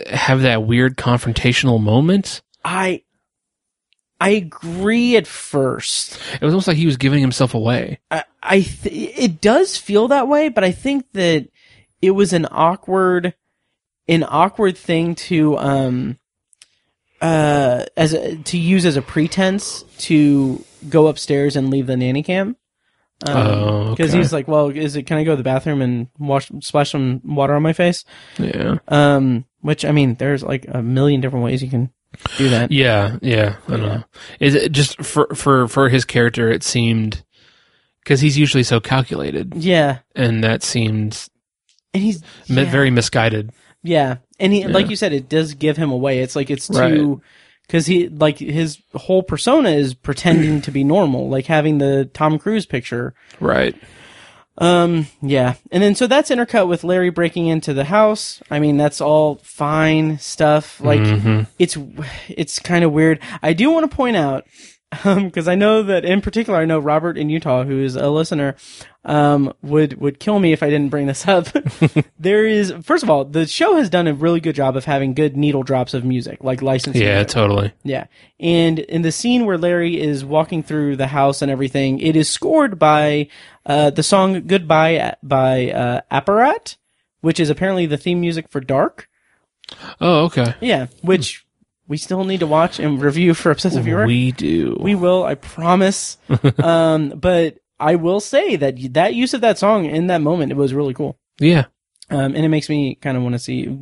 have that weird confrontational moment. I agree at first. It was almost like he was giving himself away. It does feel that way, but I think that it was an awkward thing to to use as a pretense to go upstairs and leave the nanny cam. Because he's like, well, can I go to the bathroom and splash some water on my face? Yeah. Which, I mean, there's like a million different ways you can do that. Yeah. I don't know. Is it just for his character, it seemed, because he's usually so calculated. Yeah. And that seemed, and he's very misguided. Yeah. And he, like you said, it does give him away. It's like, it's too, because he, like, his whole persona is pretending to be normal, like having the Tom Cruise picture. Right. Yeah. And then so that's intercut with Larry breaking into the house. I mean, that's all fine stuff. Like, it's kind of weird. I do want to point out, because I know that in particular, I know Robert in Utah, who is a listener, would kill me if I didn't bring this up. There is, first of all, the show has done a really good job of having good needle drops of music, like licensed music. Yeah, totally. Yeah. And in the scene where Larry is walking through the house and everything, it is scored by the song Goodbye by Apparat, which is apparently the theme music for Dark. Oh, okay. Yeah, which we still need to watch and review for Obsessive Viewer. We do. We will, I promise. But I will say that use of that song in that moment, it was really cool. Yeah. And it makes me kind of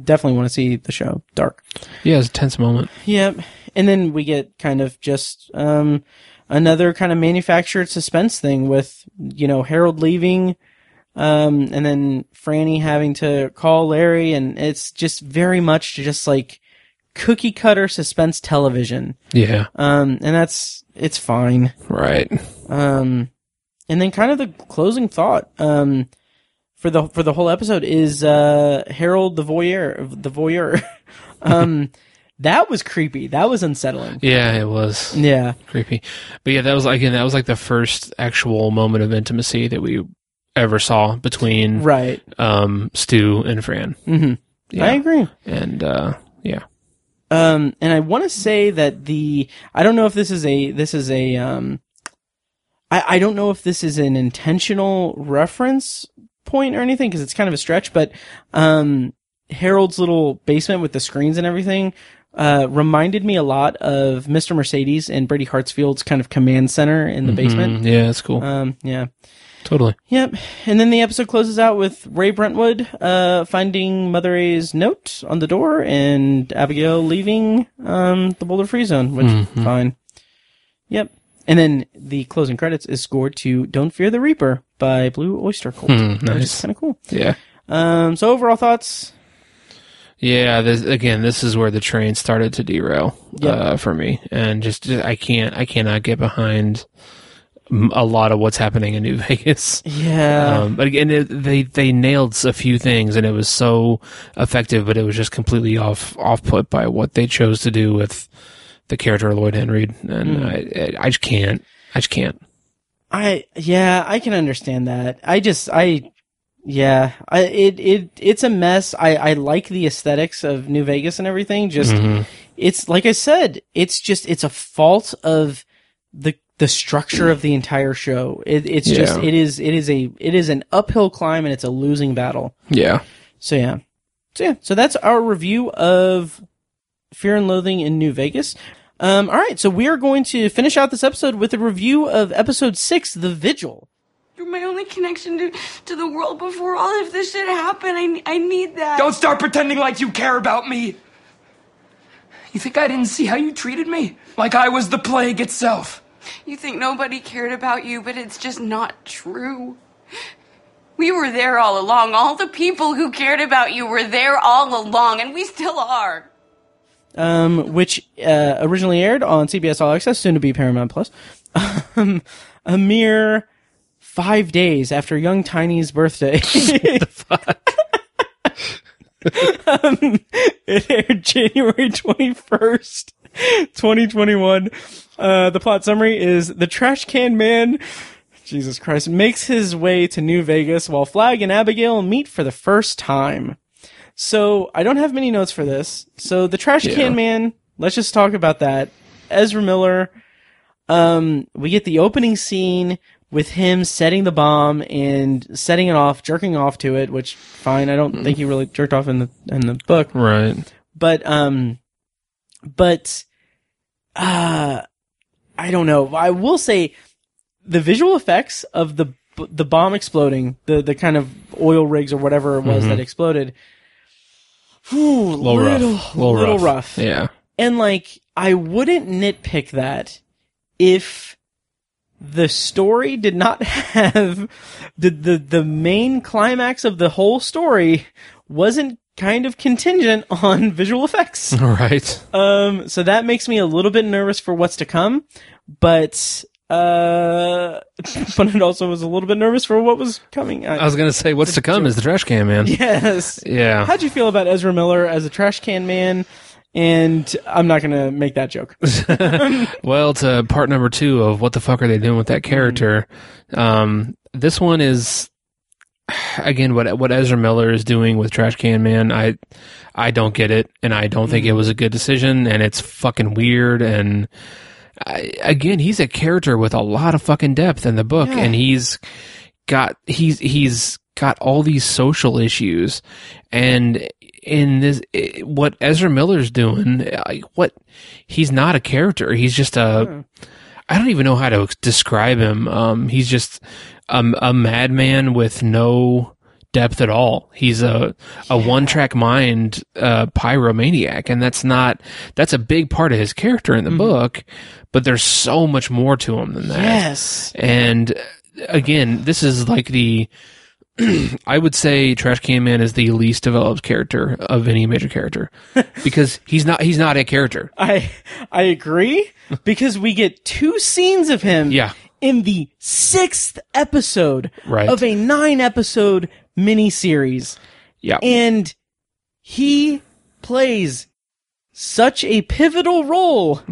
definitely want to see the show Dark. Yeah, it's a tense moment. Yep. Yeah. And then we get kind of just another kind of manufactured suspense thing with, you know, Harold leaving, and then Franny having to call Larry, and it's just very much just like cookie cutter suspense television. Yeah. And it's fine. Right. And then kind of the closing thought for the whole episode is Harold the voyeur. That was creepy. That was unsettling. Yeah, it was. Yeah. Creepy. But yeah, that was like the first actual moment of intimacy that we ever saw between Stu and Fran. Mm-hmm. Yeah. I agree. And yeah. And I want to say that I don't know if I don't know if this is an intentional reference point or anything, because it's kind of a stretch, but Harold's little basement with the screens and everything reminded me a lot of Mr. Mercedes and Brady Hartsfield's kind of command center in the basement. Yeah, that's cool. Yeah. Totally. Yep. And then the episode closes out with Ray Brentwood finding Mother A's note on the door and Abigail leaving the Boulder Free Zone, which is fine. Yep. And then the closing credits is scored to Don't Fear the Reaper by Blue Oyster Cult. Nice. Which is kind of cool. Yeah. So overall thoughts? Yeah. This is where the train started to derail for me. And just I cannot get behind a lot of what's happening in New Vegas. Yeah. But again, they nailed a few things and it was so effective, but it was just completely off put by what they chose to do with the character of Lloyd Henry, and I just can't. I can understand that. I just I Yeah, it's a mess. I like the aesthetics of New Vegas and everything. Just it's like I said, it's a fault of the structure of the entire show. It is an uphill climb and it's a losing battle. Yeah. So that's our review of Fear and Loathing in New Vegas. All right, so we are going to finish out this episode with a review of episode 6, The Vigil. You're my only connection to the world before all of this shit happened. I need that. Don't start pretending like you care about me. You think I didn't see how you treated me? Like I was the plague itself. You think nobody cared about you, but it's just not true. We were there all along. All the people who cared about you were there all along, and we still are. Which originally aired on CBS All Access, soon to be Paramount Plus. A mere 5 days after young Tiny's birthday. The fuck? It aired January 21st, 2021. The plot summary is the trash can man, Jesus Christ, makes his way to New Vegas while Flagg and Abigail meet for the first time. So I don't have many notes for this. So the trash can man, let's just talk about that. Ezra Miller. We get the opening scene with him setting the bomb and setting it off, jerking off to it, which fine. I don't think he really jerked off in the book. Right. But I don't know. I will say the visual effects of the bomb exploding, the kind of oil rigs or whatever it was that exploded. Whew, little rough. Yeah. And like, I wouldn't nitpick that if the story did not have the main climax of the whole story wasn't kind of contingent on visual effects. All right. So that makes me a little bit nervous for what's to come, but it also was a little bit nervous for what was coming. I was going to say, what's to come is the trash can man. Yes. Yeah. How'd you feel about Ezra Miller as a trash can man? And I'm not going to make that joke. Well, to part number 2 of what the fuck are they doing with that character? This one is, again, what Ezra Miller is doing with Trash Can Man, I don't get it, and I don't think it was a good decision, and it's fucking weird, and again, he's a character with a lot of fucking depth in the book, and he's got all these social issues, and in this, what Ezra Miller's doing, he's not a character, he's just I don't even know how to describe him. He's just a madman with no depth at all. He's a one-track mind pyromaniac, and that's a big part of his character in the book, but there's so much more to him than that. Yes. And again, this is like the I would say Trash Can Man is the least developed character of any major character because he's not a character. I agree, because we get 2 scenes of him in the 6th episode of a 9-episode miniseries. Yeah. And he plays such a pivotal role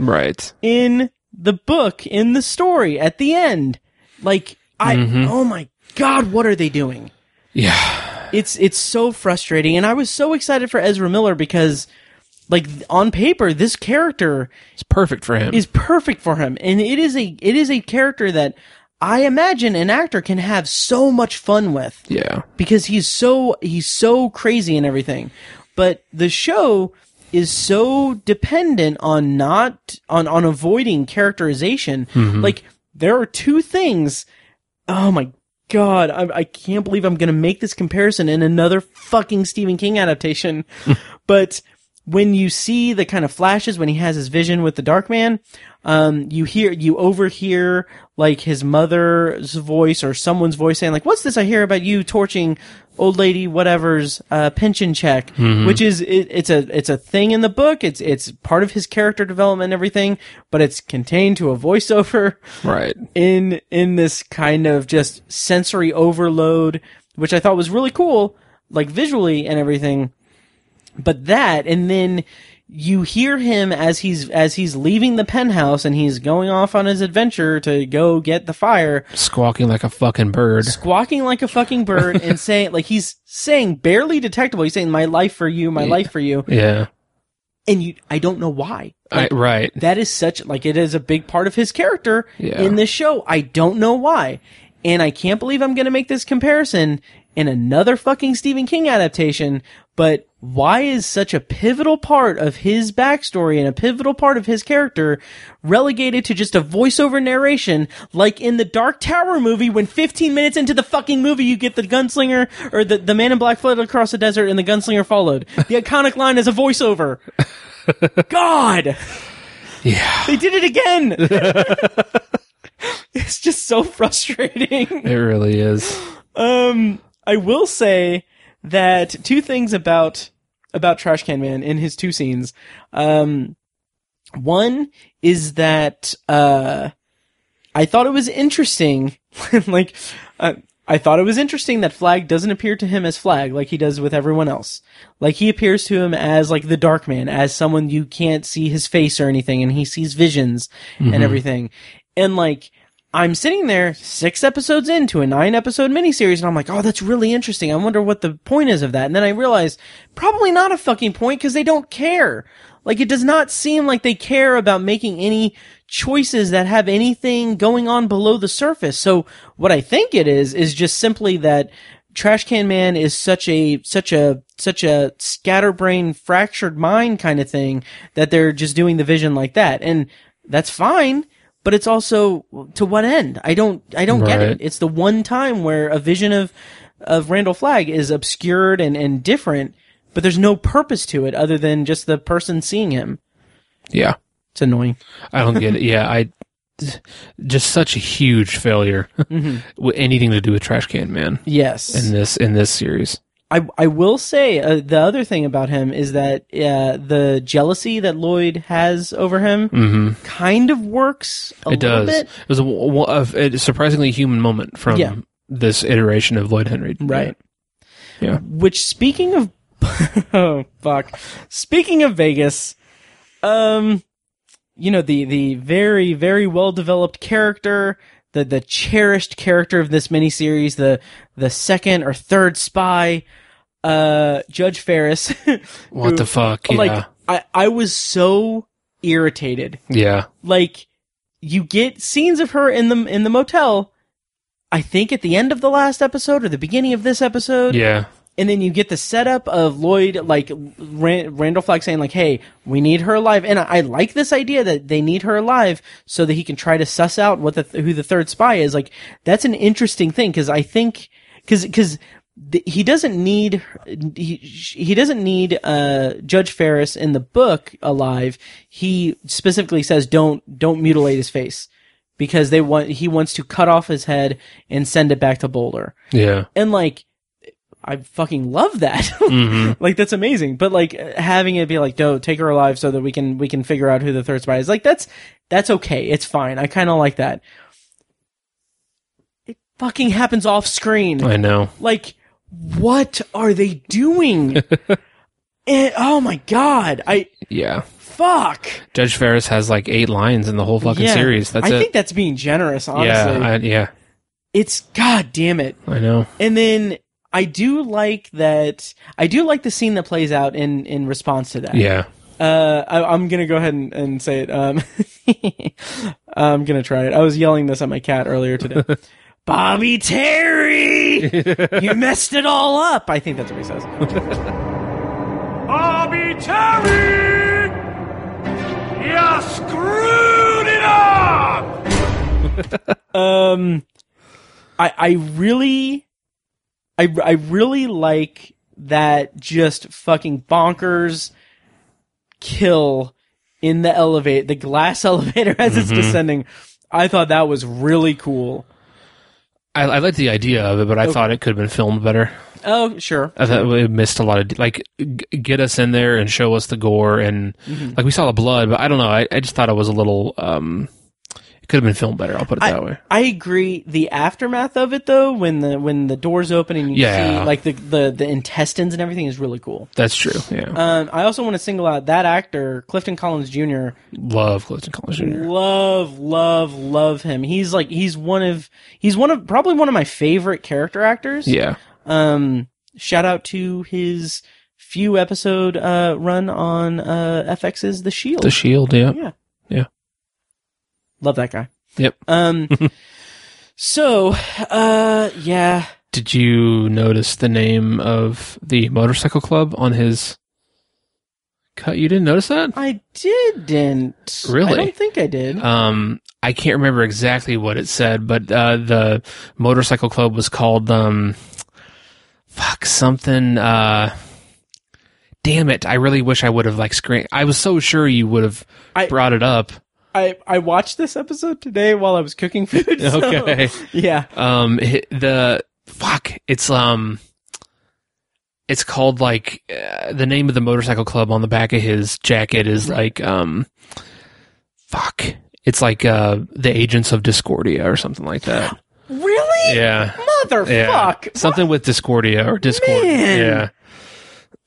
in the book, in the story at the end. Like oh my God, what are they doing? Yeah. It's so frustrating, and I was so excited for Ezra Miller because, like, on paper, this character is perfect for him. And it is a character that I imagine an actor can have so much fun with. Yeah. Because he's so crazy and everything. But the show is so dependent on not on avoiding characterization. Like, there are 2 things. Oh my God, I can't believe I'm going to make this comparison in another fucking Stephen King adaptation. But when you see the kind of flashes when he has his vision with the Dark Man, you overhear like his mother's voice or someone's voice saying like, "What's this I hear about you torching old lady whatever's pension check?" Which is it's a thing in the book. It's part of his character development and everything, but it's contained to a voiceover. Right. In this kind of just sensory overload, which I thought was really cool, like visually and everything. But that, and then you hear him as he's leaving the penthouse and he's going off on his adventure to go get the fire. Squawking like a fucking bird. And saying, like, he's saying barely detectable. He's saying, "My life for you, my life for you." Yeah. And I don't know why. Like, right. That is such, like, it is a big part of his character in this show. I don't know why. And I can't believe I'm going to make this comparison in another fucking Stephen King adaptation, but why is such a pivotal part of his backstory and a pivotal part of his character relegated to just a voiceover narration, like in the Dark Tower movie, when 15 minutes into the fucking movie you get the gunslinger, or the man in black fled across the desert and the gunslinger followed. The iconic line is a voiceover. God! Yeah. They did it again! It's just so frustrating. It really is. I will say that two things about Trash Can Man in his two scenes. One is that I thought it was interesting. I thought it was interesting that Flagg doesn't appear to him as Flagg like he does with everyone else. Like, he appears to him as, like, the Dark Man, as someone you can't see his face or anything, and he sees visions and everything. And, like, I'm sitting there 6 episodes into a 9-episode miniseries, and I'm like, oh, that's really interesting. I wonder what the point is of that. And then I realized, probably not a fucking point, because they don't care. Like, it does not seem like they care about making any choices that have anything going on below the surface. So what I think it is just simply that Trash Can Man is such a scatterbrained, fractured mind kind of thing that they're just doing the Vision like that. And that's fine. But it's also, to what end? I don't get it. It's the one time where a vision of Randall Flagg is obscured and different, but there's no purpose to it other than just the person seeing him. Yeah. It's annoying. I don't get it. Yeah, just such a huge failure with anything to do with Trash Can Man. Yes. In this series. I will say the other thing about him is that the jealousy that Lloyd has over him kind of works a little bit. It does. It was a surprisingly human moment from this iteration of Lloyd Henry. Right. Yeah. Which, speaking of... oh, fuck. Speaking of Vegas, you know, the very, very well-developed character... The cherished character of this miniseries, the second or third spy, Judge Ferris. What the fuck? Yeah. Like, I was so irritated. Yeah. Like, you get scenes of her in the motel, I think at the end of the last episode or the beginning of this episode. Yeah. And then you get the setup of Lloyd, like, Randall Flagg saying, like, hey, we need her alive. And I like this idea that they need her alive so that he can try to suss out who the third spy is. Like, that's an interesting thing, because I think... Because he doesn't need... He doesn't need Judge Ferris in the book alive. He specifically says, don't mutilate his face. Because he wants to cut off his head and send it back to Boulder. Yeah. And, like... I fucking love that. Like, that's amazing. But, like, having it be like, no, take her alive so that we can figure out who the third spy is. Like, that's okay. It's fine. I kind of like that. It fucking happens off screen. I know. Like, what are they doing? Oh my God. Yeah. Fuck. Judge Ferris has like 8 lines in the whole fucking series. That's I think that's being generous, honestly. Yeah. It's, God damn it. I know. And then, I do like the scene that plays out in response to that. Yeah. I'm going to go ahead and say it. I'm going to try it. I was yelling this at my cat earlier today. Bobby Terry! You messed it all up! I think that's what he says. Bobby Terry! You screwed it up! I really like that just fucking bonkers kill in the elevator, the glass elevator as it's descending. I thought that was really cool. I liked the idea of it, but I thought it could have been filmed better. Oh, sure. I thought we missed a lot of... Like, get us in there and show us the gore and... Like, we saw the blood, but I don't know. I just thought it was a little... It could have been filmed better. I'll put it that way. I agree. The aftermath of it, though, when the doors open and you see like the intestines and everything, is really cool. That's true. Yeah. I also want to single out that actor, Clifton Collins Jr. Love Clifton Collins Jr. Love him. He's probably one of my favorite character actors. Yeah. Shout out to his few episode run on FX's The Shield. The Shield, yeah. Love that guy. Yep. So. Did you notice the name of the motorcycle club on his cut? You didn't notice that? I didn't. Really? I don't think I did. I can't remember exactly what it said, but the motorcycle club was called damn it. I really wish I would have screamed. I was so sure you would have brought it up. I watched this episode today while I was cooking food. So, okay. Yeah. It's called the name of the motorcycle club on the back of his jacket is It's the Agents of Discordia or something like that. Really? Yeah. Motherfuck. Yeah. Something with Discordia or Discord. Man. Yeah.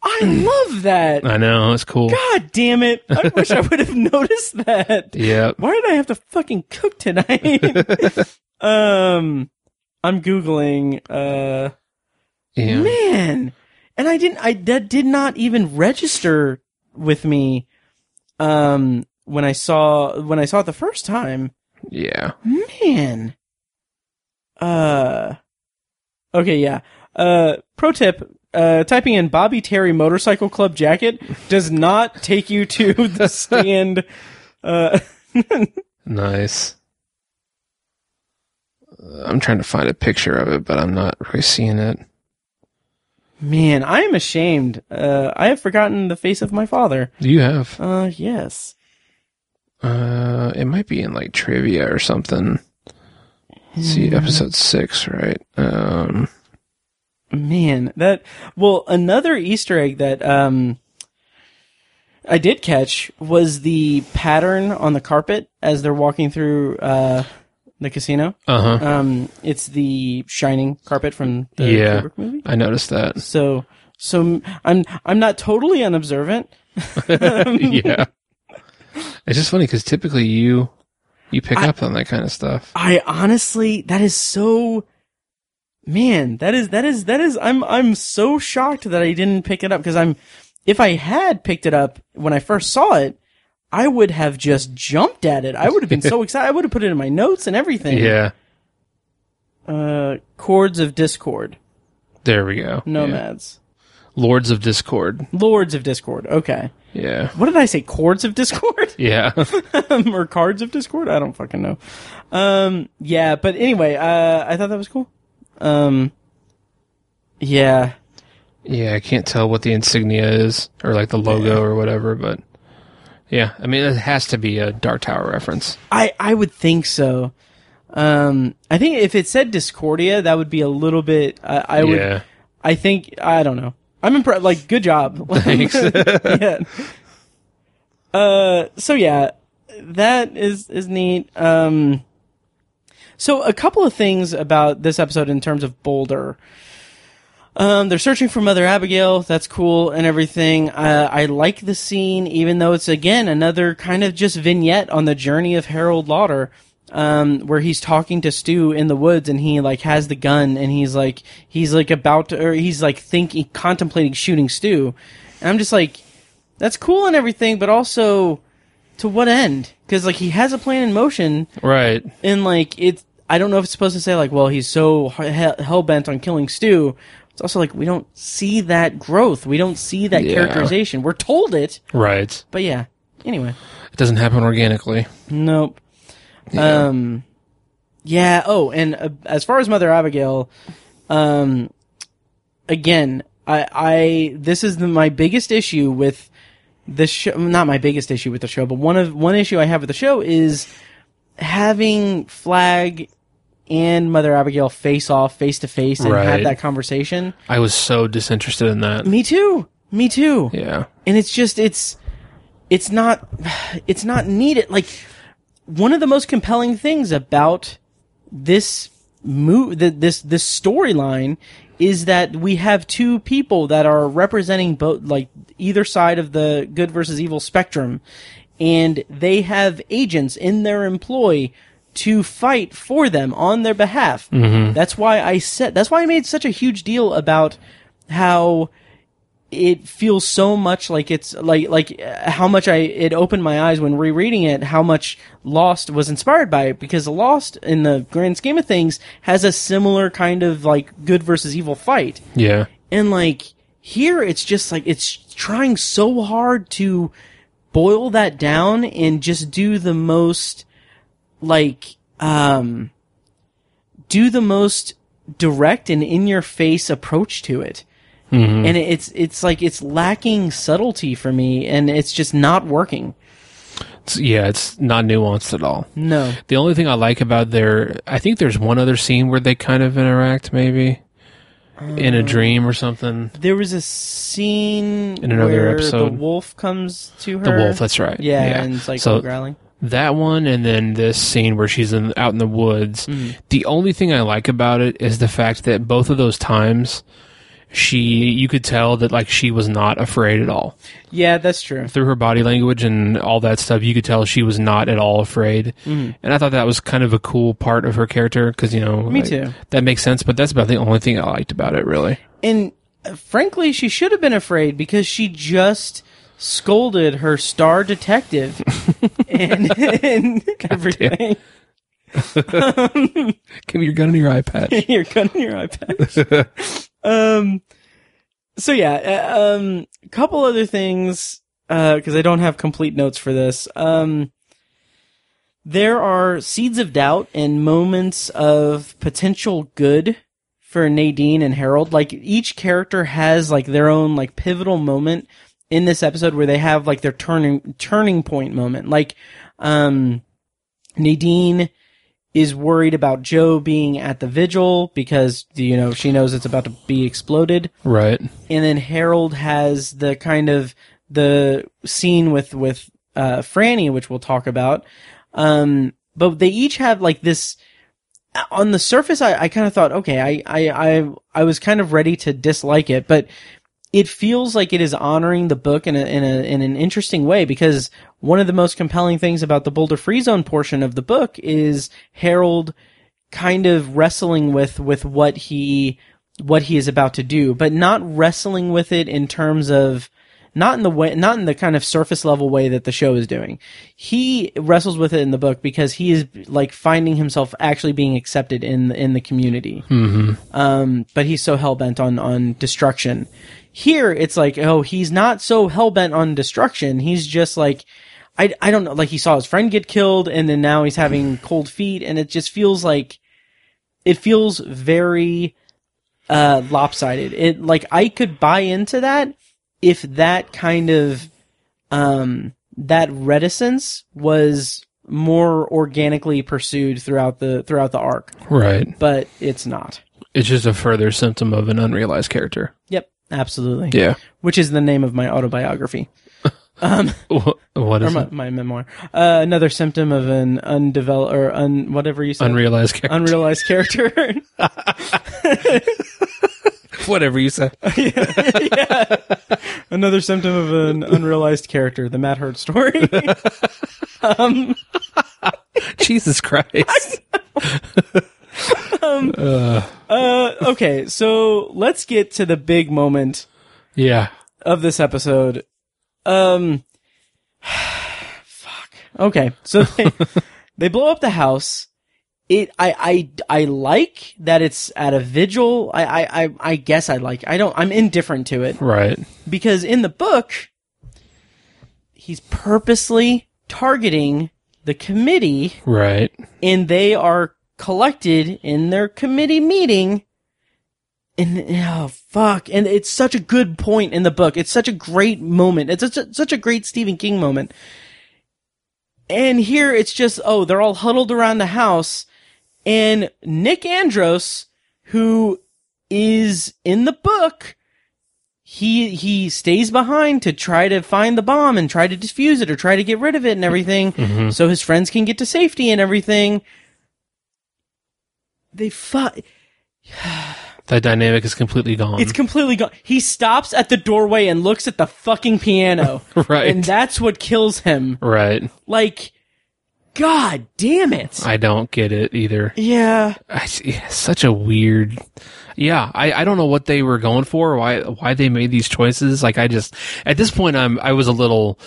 I love that. I know, it's cool. God damn it. I wish I would have noticed that. Yeah. Why did I have to fucking cook tonight? I'm Googling. Man. And that did not even register with me when I saw it the first time. Yeah. Man. Okay, yeah. Pro tip. Typing in Bobby Terry Motorcycle Club jacket does not take you to The Stand. Nice. I'm trying to find a picture of it, but I'm not really seeing it. Man, I am ashamed. I have forgotten the face of my father. You have? Yes. It might be in trivia or something. See, episode 6, right? Man, another Easter egg that I did catch was the pattern on the carpet as they're walking through the casino. Uh-huh. It's the shining carpet from the Kubrick movie. I noticed that. So I'm not totally unobservant. Yeah. It's just funny because typically you pick up on that kind of stuff. I honestly, that is so. Man, that is, I'm so shocked that I didn't pick it up, because if I had picked it up when I first saw it, I would have just jumped at it. I would have been so excited. I would have put it in my notes and everything. Yeah. Chords of Discord. There we go. Nomads. Yeah. Lords of Discord. Okay. Yeah. What did I say? Chords of Discord? Yeah. Or Cards of Discord? I don't fucking know. Yeah, but anyway, I thought that was cool. I can't tell what the insignia is, or the logo or whatever, but yeah, I mean, it has to be a Dark Tower reference. I would think so. I think if it said Discordia, that would be a little bit, I don't know. I'm impressed, good job. Thanks. Yeah. So yeah, that is neat. So a couple of things about this episode in terms of Boulder. They're searching for Mother Abigail. That's cool and everything. I like the scene, even though it's, again, another kind of just vignette on the journey of Harold Lauder, where he's talking to Stu in the woods, and he has the gun, and he's contemplating shooting Stu. And I'm just that's cool and everything, but also to what end? Because he has a plan in motion, right? And it's. I don't know if it's supposed to say, well, he's so hell-bent on killing Stu. It's also we don't see that growth. We don't see that characterization. We're told it. Right. But yeah, anyway. It doesn't happen organically. Nope. Yeah. As far as Mother Abigail, again, this is my biggest issue with the show. Not my biggest issue with the show, but one issue I have with the show is having Flagg and Mother Abigail face off face to face and have that conversation. I was so disinterested in that. Me too. Yeah. And it's not needed. one of the most compelling things about this this storyline is that we have two people that are representing both, like, either side of the good versus evil spectrum, and they have agents in their employ to fight for them on their behalf. Mm-hmm. That's why I made such a huge deal about how it feels so much like it's like how much it opened my eyes when rereading it, how much Lost was inspired by it, because Lost in the grand scheme of things has a similar kind of like good versus evil fight. Yeah. And like here it's just like, it's trying so hard to boil that down and just do the most direct and in your face approach to it. Mm-hmm. And it's like, it's lacking subtlety for me, and it's just not working. Yeah, it's not nuanced at all. No. The only thing I like about I think there's one other scene where they kind of interact, maybe, in a dream or something. There was a scene in another episode. The wolf comes to her. The wolf, that's right. Yeah, yeah. And it's like growling. That one, and then this scene where she's out in the woods. Mm-hmm. The only thing I like about it is the fact that both of those times... you could tell that, like, she was not afraid at all. Yeah, that's true. Through her body language and all that stuff, you could tell she was not at all afraid. Mm-hmm. And I thought that was kind of a cool part of her character, because, you know... Me too. That makes sense, but that's about the only thing I liked about it, really. And, frankly, she should have been afraid, because she just scolded her star detective and everything. Give me your gun and your eye patch. Your gun and your eye patch. So yeah, couple other things, cause I don't have complete notes for this. There are seeds of doubt and moments of potential good for Nadine and Harold. Like, each character has like their own like pivotal moment in this episode where they have like their turning point moment. Like, Nadine is worried about Joe being at the vigil because, you know, she knows it's about to be exploded. Right. And then Harold has the kind of the scene with Franny, which we'll talk about. But they each have like this on the surface. I kind of thought, okay, I was kind of ready to dislike it, but it feels like it is honoring the book in an interesting way, because one of the most compelling things about the Boulder Free Zone portion of the book is Harold kind of wrestling with what he is about to do, but not wrestling with it in terms of not in the kind of surface level way that the show is doing. He wrestles with it in the book because he is like finding himself actually being accepted in the community. Mm-hmm. But he's so hell bent on destruction. Here, it's like, oh, he's not so hell-bent on destruction. He's just like, I don't know, like he saw his friend get killed, and then now he's having cold feet, and it just feels like, it feels very lopsided. It, like, I could buy into that if that kind of, that reticence was more organically pursued throughout the arc. Right. But it's not. It's just a further symptom of an unrealized character. Yep. Absolutely. Yeah. Which is the name of my autobiography. What is my memoir? Another symptom of an undeveloped or whatever you said. Unrealized character. Unrealized character. Whatever you said. Yeah. Another symptom of an unrealized character. The Matt Hurt story. Jesus Christ. Okay, so let's get to the big moment of this episode. Fuck. Okay, so they blow up the house. I like that it's at a vigil. I guess I'm indifferent to it. Right. Because in the book, he's purposely targeting the committee. Right. And they are collected in their committee meeting, and oh fuck, and it's such a good point in the book. It's such a great moment. It's such a great Stephen King moment. And here it's just, oh, they're all huddled around the house, and Nick Andros, who is in the book, he stays behind to try to find the bomb and try to defuse it or try to get rid of it and everything, mm-hmm. so his friends can get to safety and everything. They fuck. That dynamic is completely gone. It's completely gone. He stops at the doorway and looks at the fucking piano. Right. And that's what kills him. Right. Like, God damn it. I don't get it either. Yeah. It's such a weird... Yeah, I don't know what they were going for, why they made these choices. Like, I just, at this point, I was a little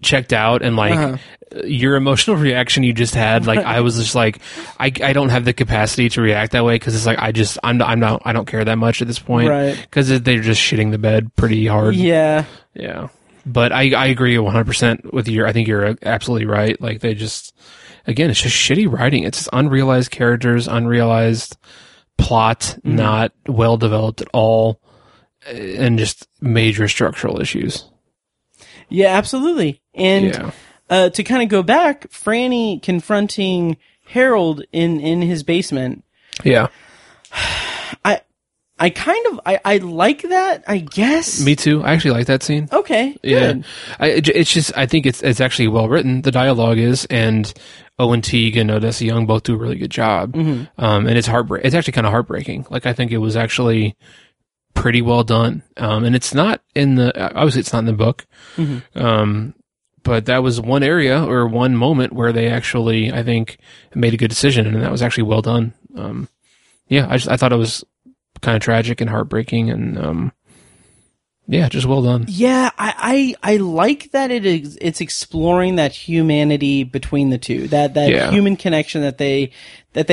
checked out, and like, your emotional reaction you just had, like, I was just like, I don't have the capacity to react that way, because it's like, I don't care that much at this point. Right. Because they're just shitting the bed pretty hard. Yeah. Yeah. But I agree 100% with you. I think you're absolutely right. Like, they just, again, it's just shitty writing. It's just unrealized characters, unrealized plot, not well developed at all, and just major structural issues. Yeah, absolutely. And to kind of go back, Franny confronting Harold in his basement. Yeah. I kind of I like that, I guess. Me too. I actually like that scene. Okay. Yeah. Good. I think it's actually well written. The dialogue is, and Owen Teague and Odessa Young both do a really good job. Mm-hmm. And it's heartbreak. It's actually kind of heartbreaking. Like, I think it was actually pretty well done. And it's not in the obviously it's not in the book. Mm-hmm. But that was one area or one moment where they actually, I think, made a good decision, and that was actually well done. I thought it was kind of tragic and heartbreaking, and just well done. Yeah, I like that it's exploring that humanity between the two, that human connection that they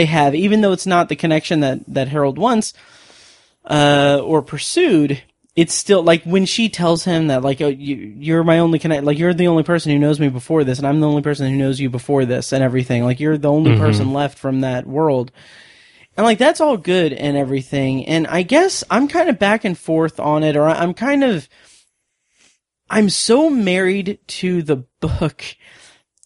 have, even though it's not the connection that Harold wants or pursued. It's still like when she tells him that, like, oh, you're my only connect, like, you're the only person who knows me before this, and I'm the only person who knows you before this, and everything, like, you're the only mm-hmm. person left from that world. And, like, that's all good and everything, and I guess I'm kind of back and forth on it, or I'm so married to the book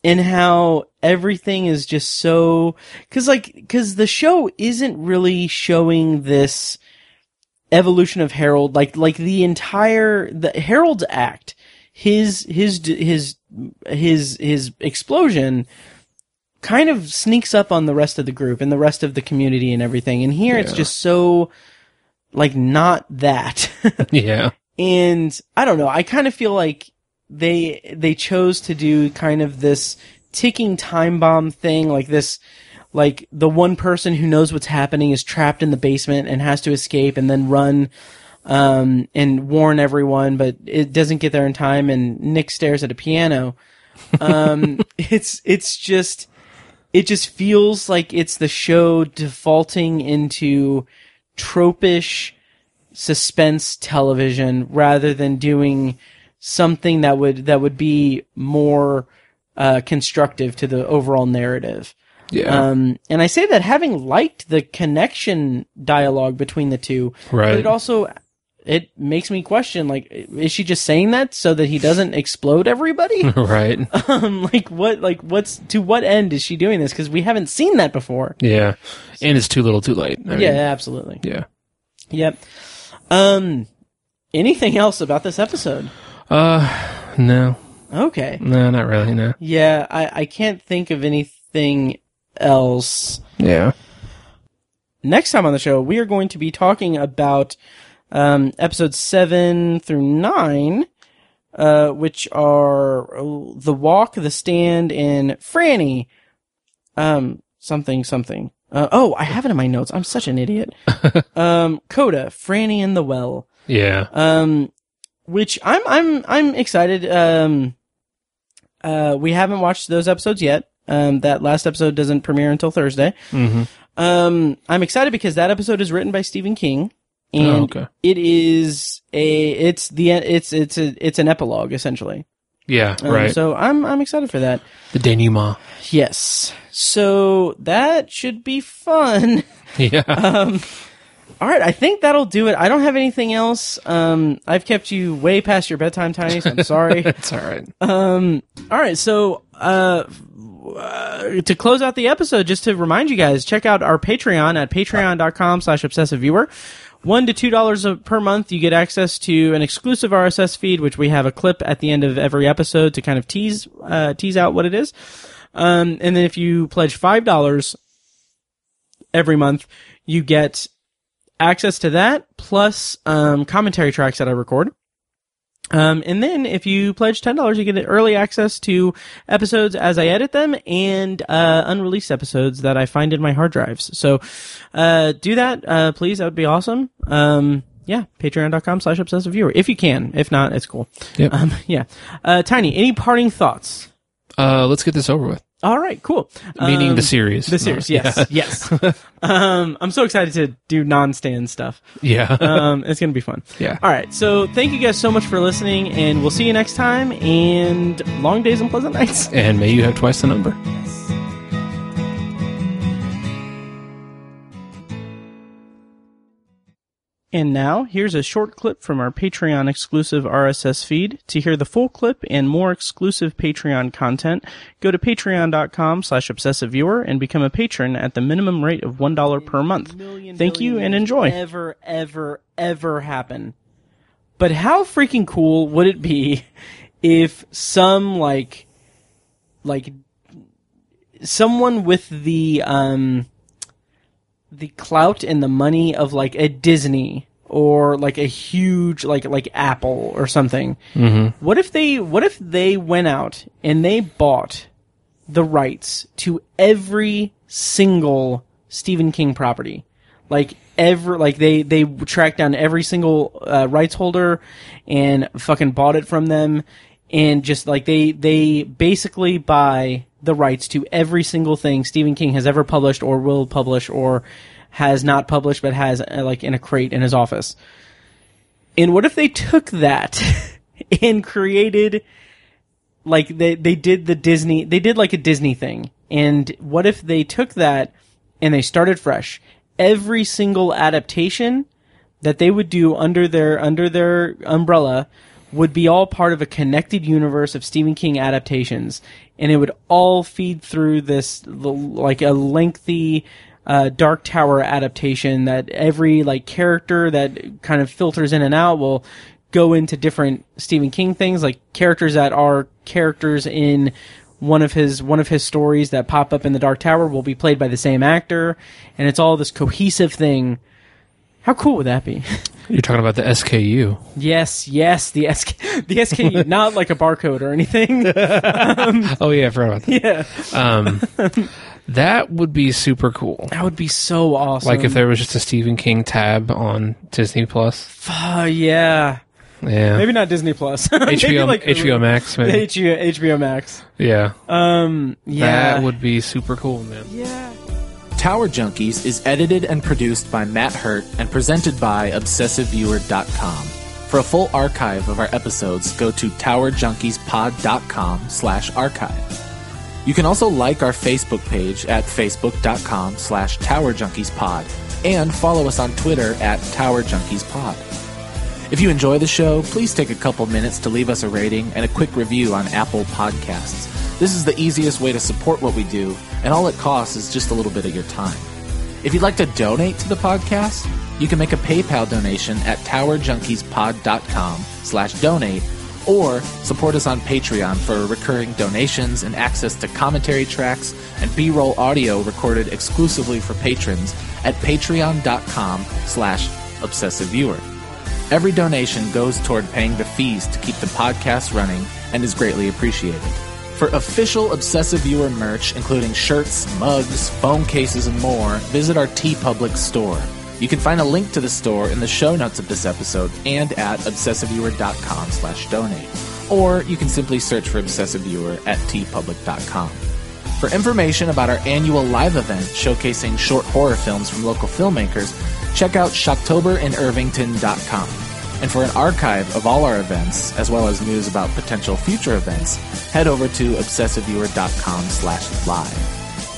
and how everything is just so... Because the show isn't really showing this evolution of Harold, like the entire... the Harold's act, his explosion... kind of sneaks up on the rest of the group and the rest of the community and everything. And here it's just so, like, not that. Yeah. And I don't know. I kind of feel like they chose to do kind of this ticking time bomb thing, like this, like, the one person who knows what's happening is trapped in the basement and has to escape and then run, and warn everyone, but it doesn't get there in time. And Nick stares at a piano. It's just, it just feels like it's the show defaulting into tropish suspense television rather than doing something that would be more constructive to the overall narrative. Yeah. And I say that having liked the connection dialogue between the two, right. But it makes me question, like, is she just saying that so that he doesn't explode everybody? Right. To what end is she doing this? Because we haven't seen that before. Yeah. So, and it's too little too late. I mean, absolutely. Yeah. Yep. Anything else about this episode? No. Okay. No, not really, no. Yeah, I can't think of anything else. Yeah. Next time on the show, we are going to be talking about episodes 7 through 9, which are The Walk, The Stand, and Franny. Something. I have it in my notes. I'm such an idiot. Coda, Franny and the Well. Yeah. Which I'm excited. We haven't watched those episodes yet. That last episode doesn't premiere until Thursday. Mm-hmm. I'm excited because that episode is written by Stephen King. And It is it's an epilogue, essentially. Yeah, right. So I'm excited for that. The denouement. Yes. So that should be fun. Yeah. All right. I think that'll do it. I don't have anything else. I've kept you way past your bedtime, Tiny, so I'm sorry. That's all right. All right. So, to close out the episode, just to remind you guys, check out our Patreon at patreon.com/obsessiveviewer. $1 to $2 per month, you get access to an exclusive RSS feed, which we have a clip at the end of every episode to kind of tease out what it is. And then if you pledge $5 every month, you get access to that plus commentary tracks that I record. And then if you pledge $10, you get early access to episodes as I edit them and unreleased episodes that I find in my hard drives. So do that, please. That would be awesome. Yeah, patreon.com/obsessiveviewer. If you can. If not, it's cool. Yep. Yeah. Tiny, any parting thoughts? Let's get this over with. All right, cool. Meaning the series. The series, yes, yeah. Yes. I'm so excited to do non-stand stuff. Yeah. It's going to be fun. Yeah. All right, so thank you guys so much for listening, and we'll see you next time, and long days and pleasant nights. And may you have twice the number. Yes. And now, here's a short clip from our Patreon exclusive RSS feed. To hear the full clip and more exclusive Patreon content, go to patreon.com/obsessiveviewer and become a patron at the minimum rate of $1 per month. Thank you and enjoy. Ever, ever, ever happen. But how freaking cool would it be if some, like, someone with the clout and the money of like a Disney or like a huge like Apple or something. Mm-hmm. What if they went out and they bought the rights to every single Stephen King property? They tracked down every single rights holder and fucking bought it from them, and just like they basically buy the rights to every single thing Stephen King has ever published or will publish or has not published but has like in a crate in his office. And what if they took that and created like they did like a Disney thing. And what if they took that and they started fresh? Every single adaptation that they would do under their umbrella would be all part of a connected universe of Stephen King adaptations, and it would all feed through this like a lengthy Dark Tower adaptation that every like character that kind of filters in and out will go into different Stephen King things, like characters that are characters in one of his stories that pop up in the Dark Tower will be played by the same actor, and it's all this cohesive thing. How cool would that be? You're talking about the SKU. Yes, the SKU, not like a barcode or anything. Oh yeah, I forgot about that. Yeah. That would be super cool. That would be so awesome. Like if there was just a Stephen King tab on Disney Plus. Yeah. Yeah. Maybe not Disney Plus. HBO, like, HBO Max, maybe. HBO Max. Yeah. Yeah. That would be super cool, man. Yeah. Tower Junkies is edited and produced by Matt Hurt and presented by ObsessiveViewer.com. For a full archive of our episodes, go to TowerJunkiesPod.com/archive. You can also like our Facebook page at Facebook.com/TowerJunkiesPod and follow us on Twitter at TowerJunkiesPod. If you enjoy the show, please take a couple minutes to leave us a rating and a quick review on Apple Podcasts. This is the easiest way to support what we do, and all it costs is just a little bit of your time. If you'd like to donate to the podcast, you can make a PayPal donation at TowerJunkiesPod.com/donate, or support us on Patreon for recurring donations and access to commentary tracks and B-roll audio recorded exclusively for patrons at Patreon.com/ObsessiveViewer. Every donation goes toward paying the fees to keep the podcast running and is greatly appreciated. For official Obsessive Viewer merch, including shirts, mugs, phone cases, and more, visit our TeePublic store. You can find a link to the store in the show notes of this episode and at obsessiveviewer.com/donate. Or you can simply search for Obsessive Viewer at teepublic.com. For information about our annual live event showcasing short horror films from local filmmakers, check out shocktoberinirvington.com. And for an archive of all our events, as well as news about potential future events, head over to obsessiveviewer.com/live.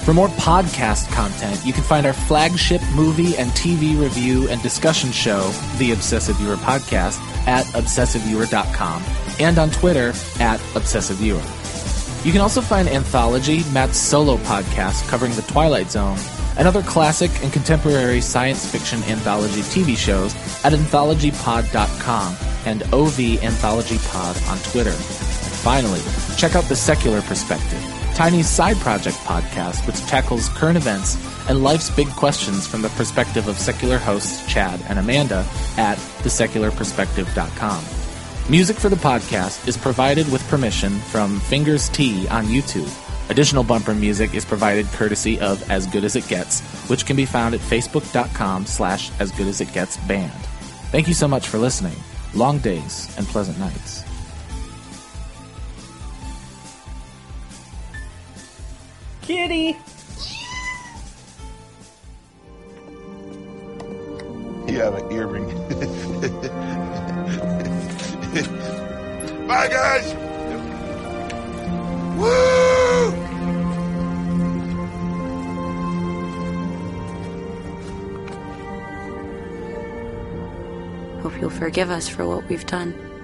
For more podcast content, you can find our flagship movie and TV review and discussion show, The Obsessive Viewer Podcast, at obsessiveviewer.com and on Twitter at obsessiveviewer. You can also find Anthology, Matt's solo podcast covering The Twilight Zone, and other classic and contemporary science fiction anthology TV shows at anthologypod.com and OVAnthologyPod on Twitter. And finally, check out The Secular Perspective, Tiny's side project podcast, which tackles current events and life's big questions from the perspective of secular hosts Chad and Amanda at thesecularperspective.com. Music for the podcast is provided with permission from Fingers T on YouTube. Additional bumper music is provided courtesy of As Good As It Gets, which can be found at facebook.com/asgoodasitgetsband. Thank you so much for listening. Long days and pleasant nights. Kitty! You have an earring. Bye, guys! Woo! Hope you'll forgive us for what we've done.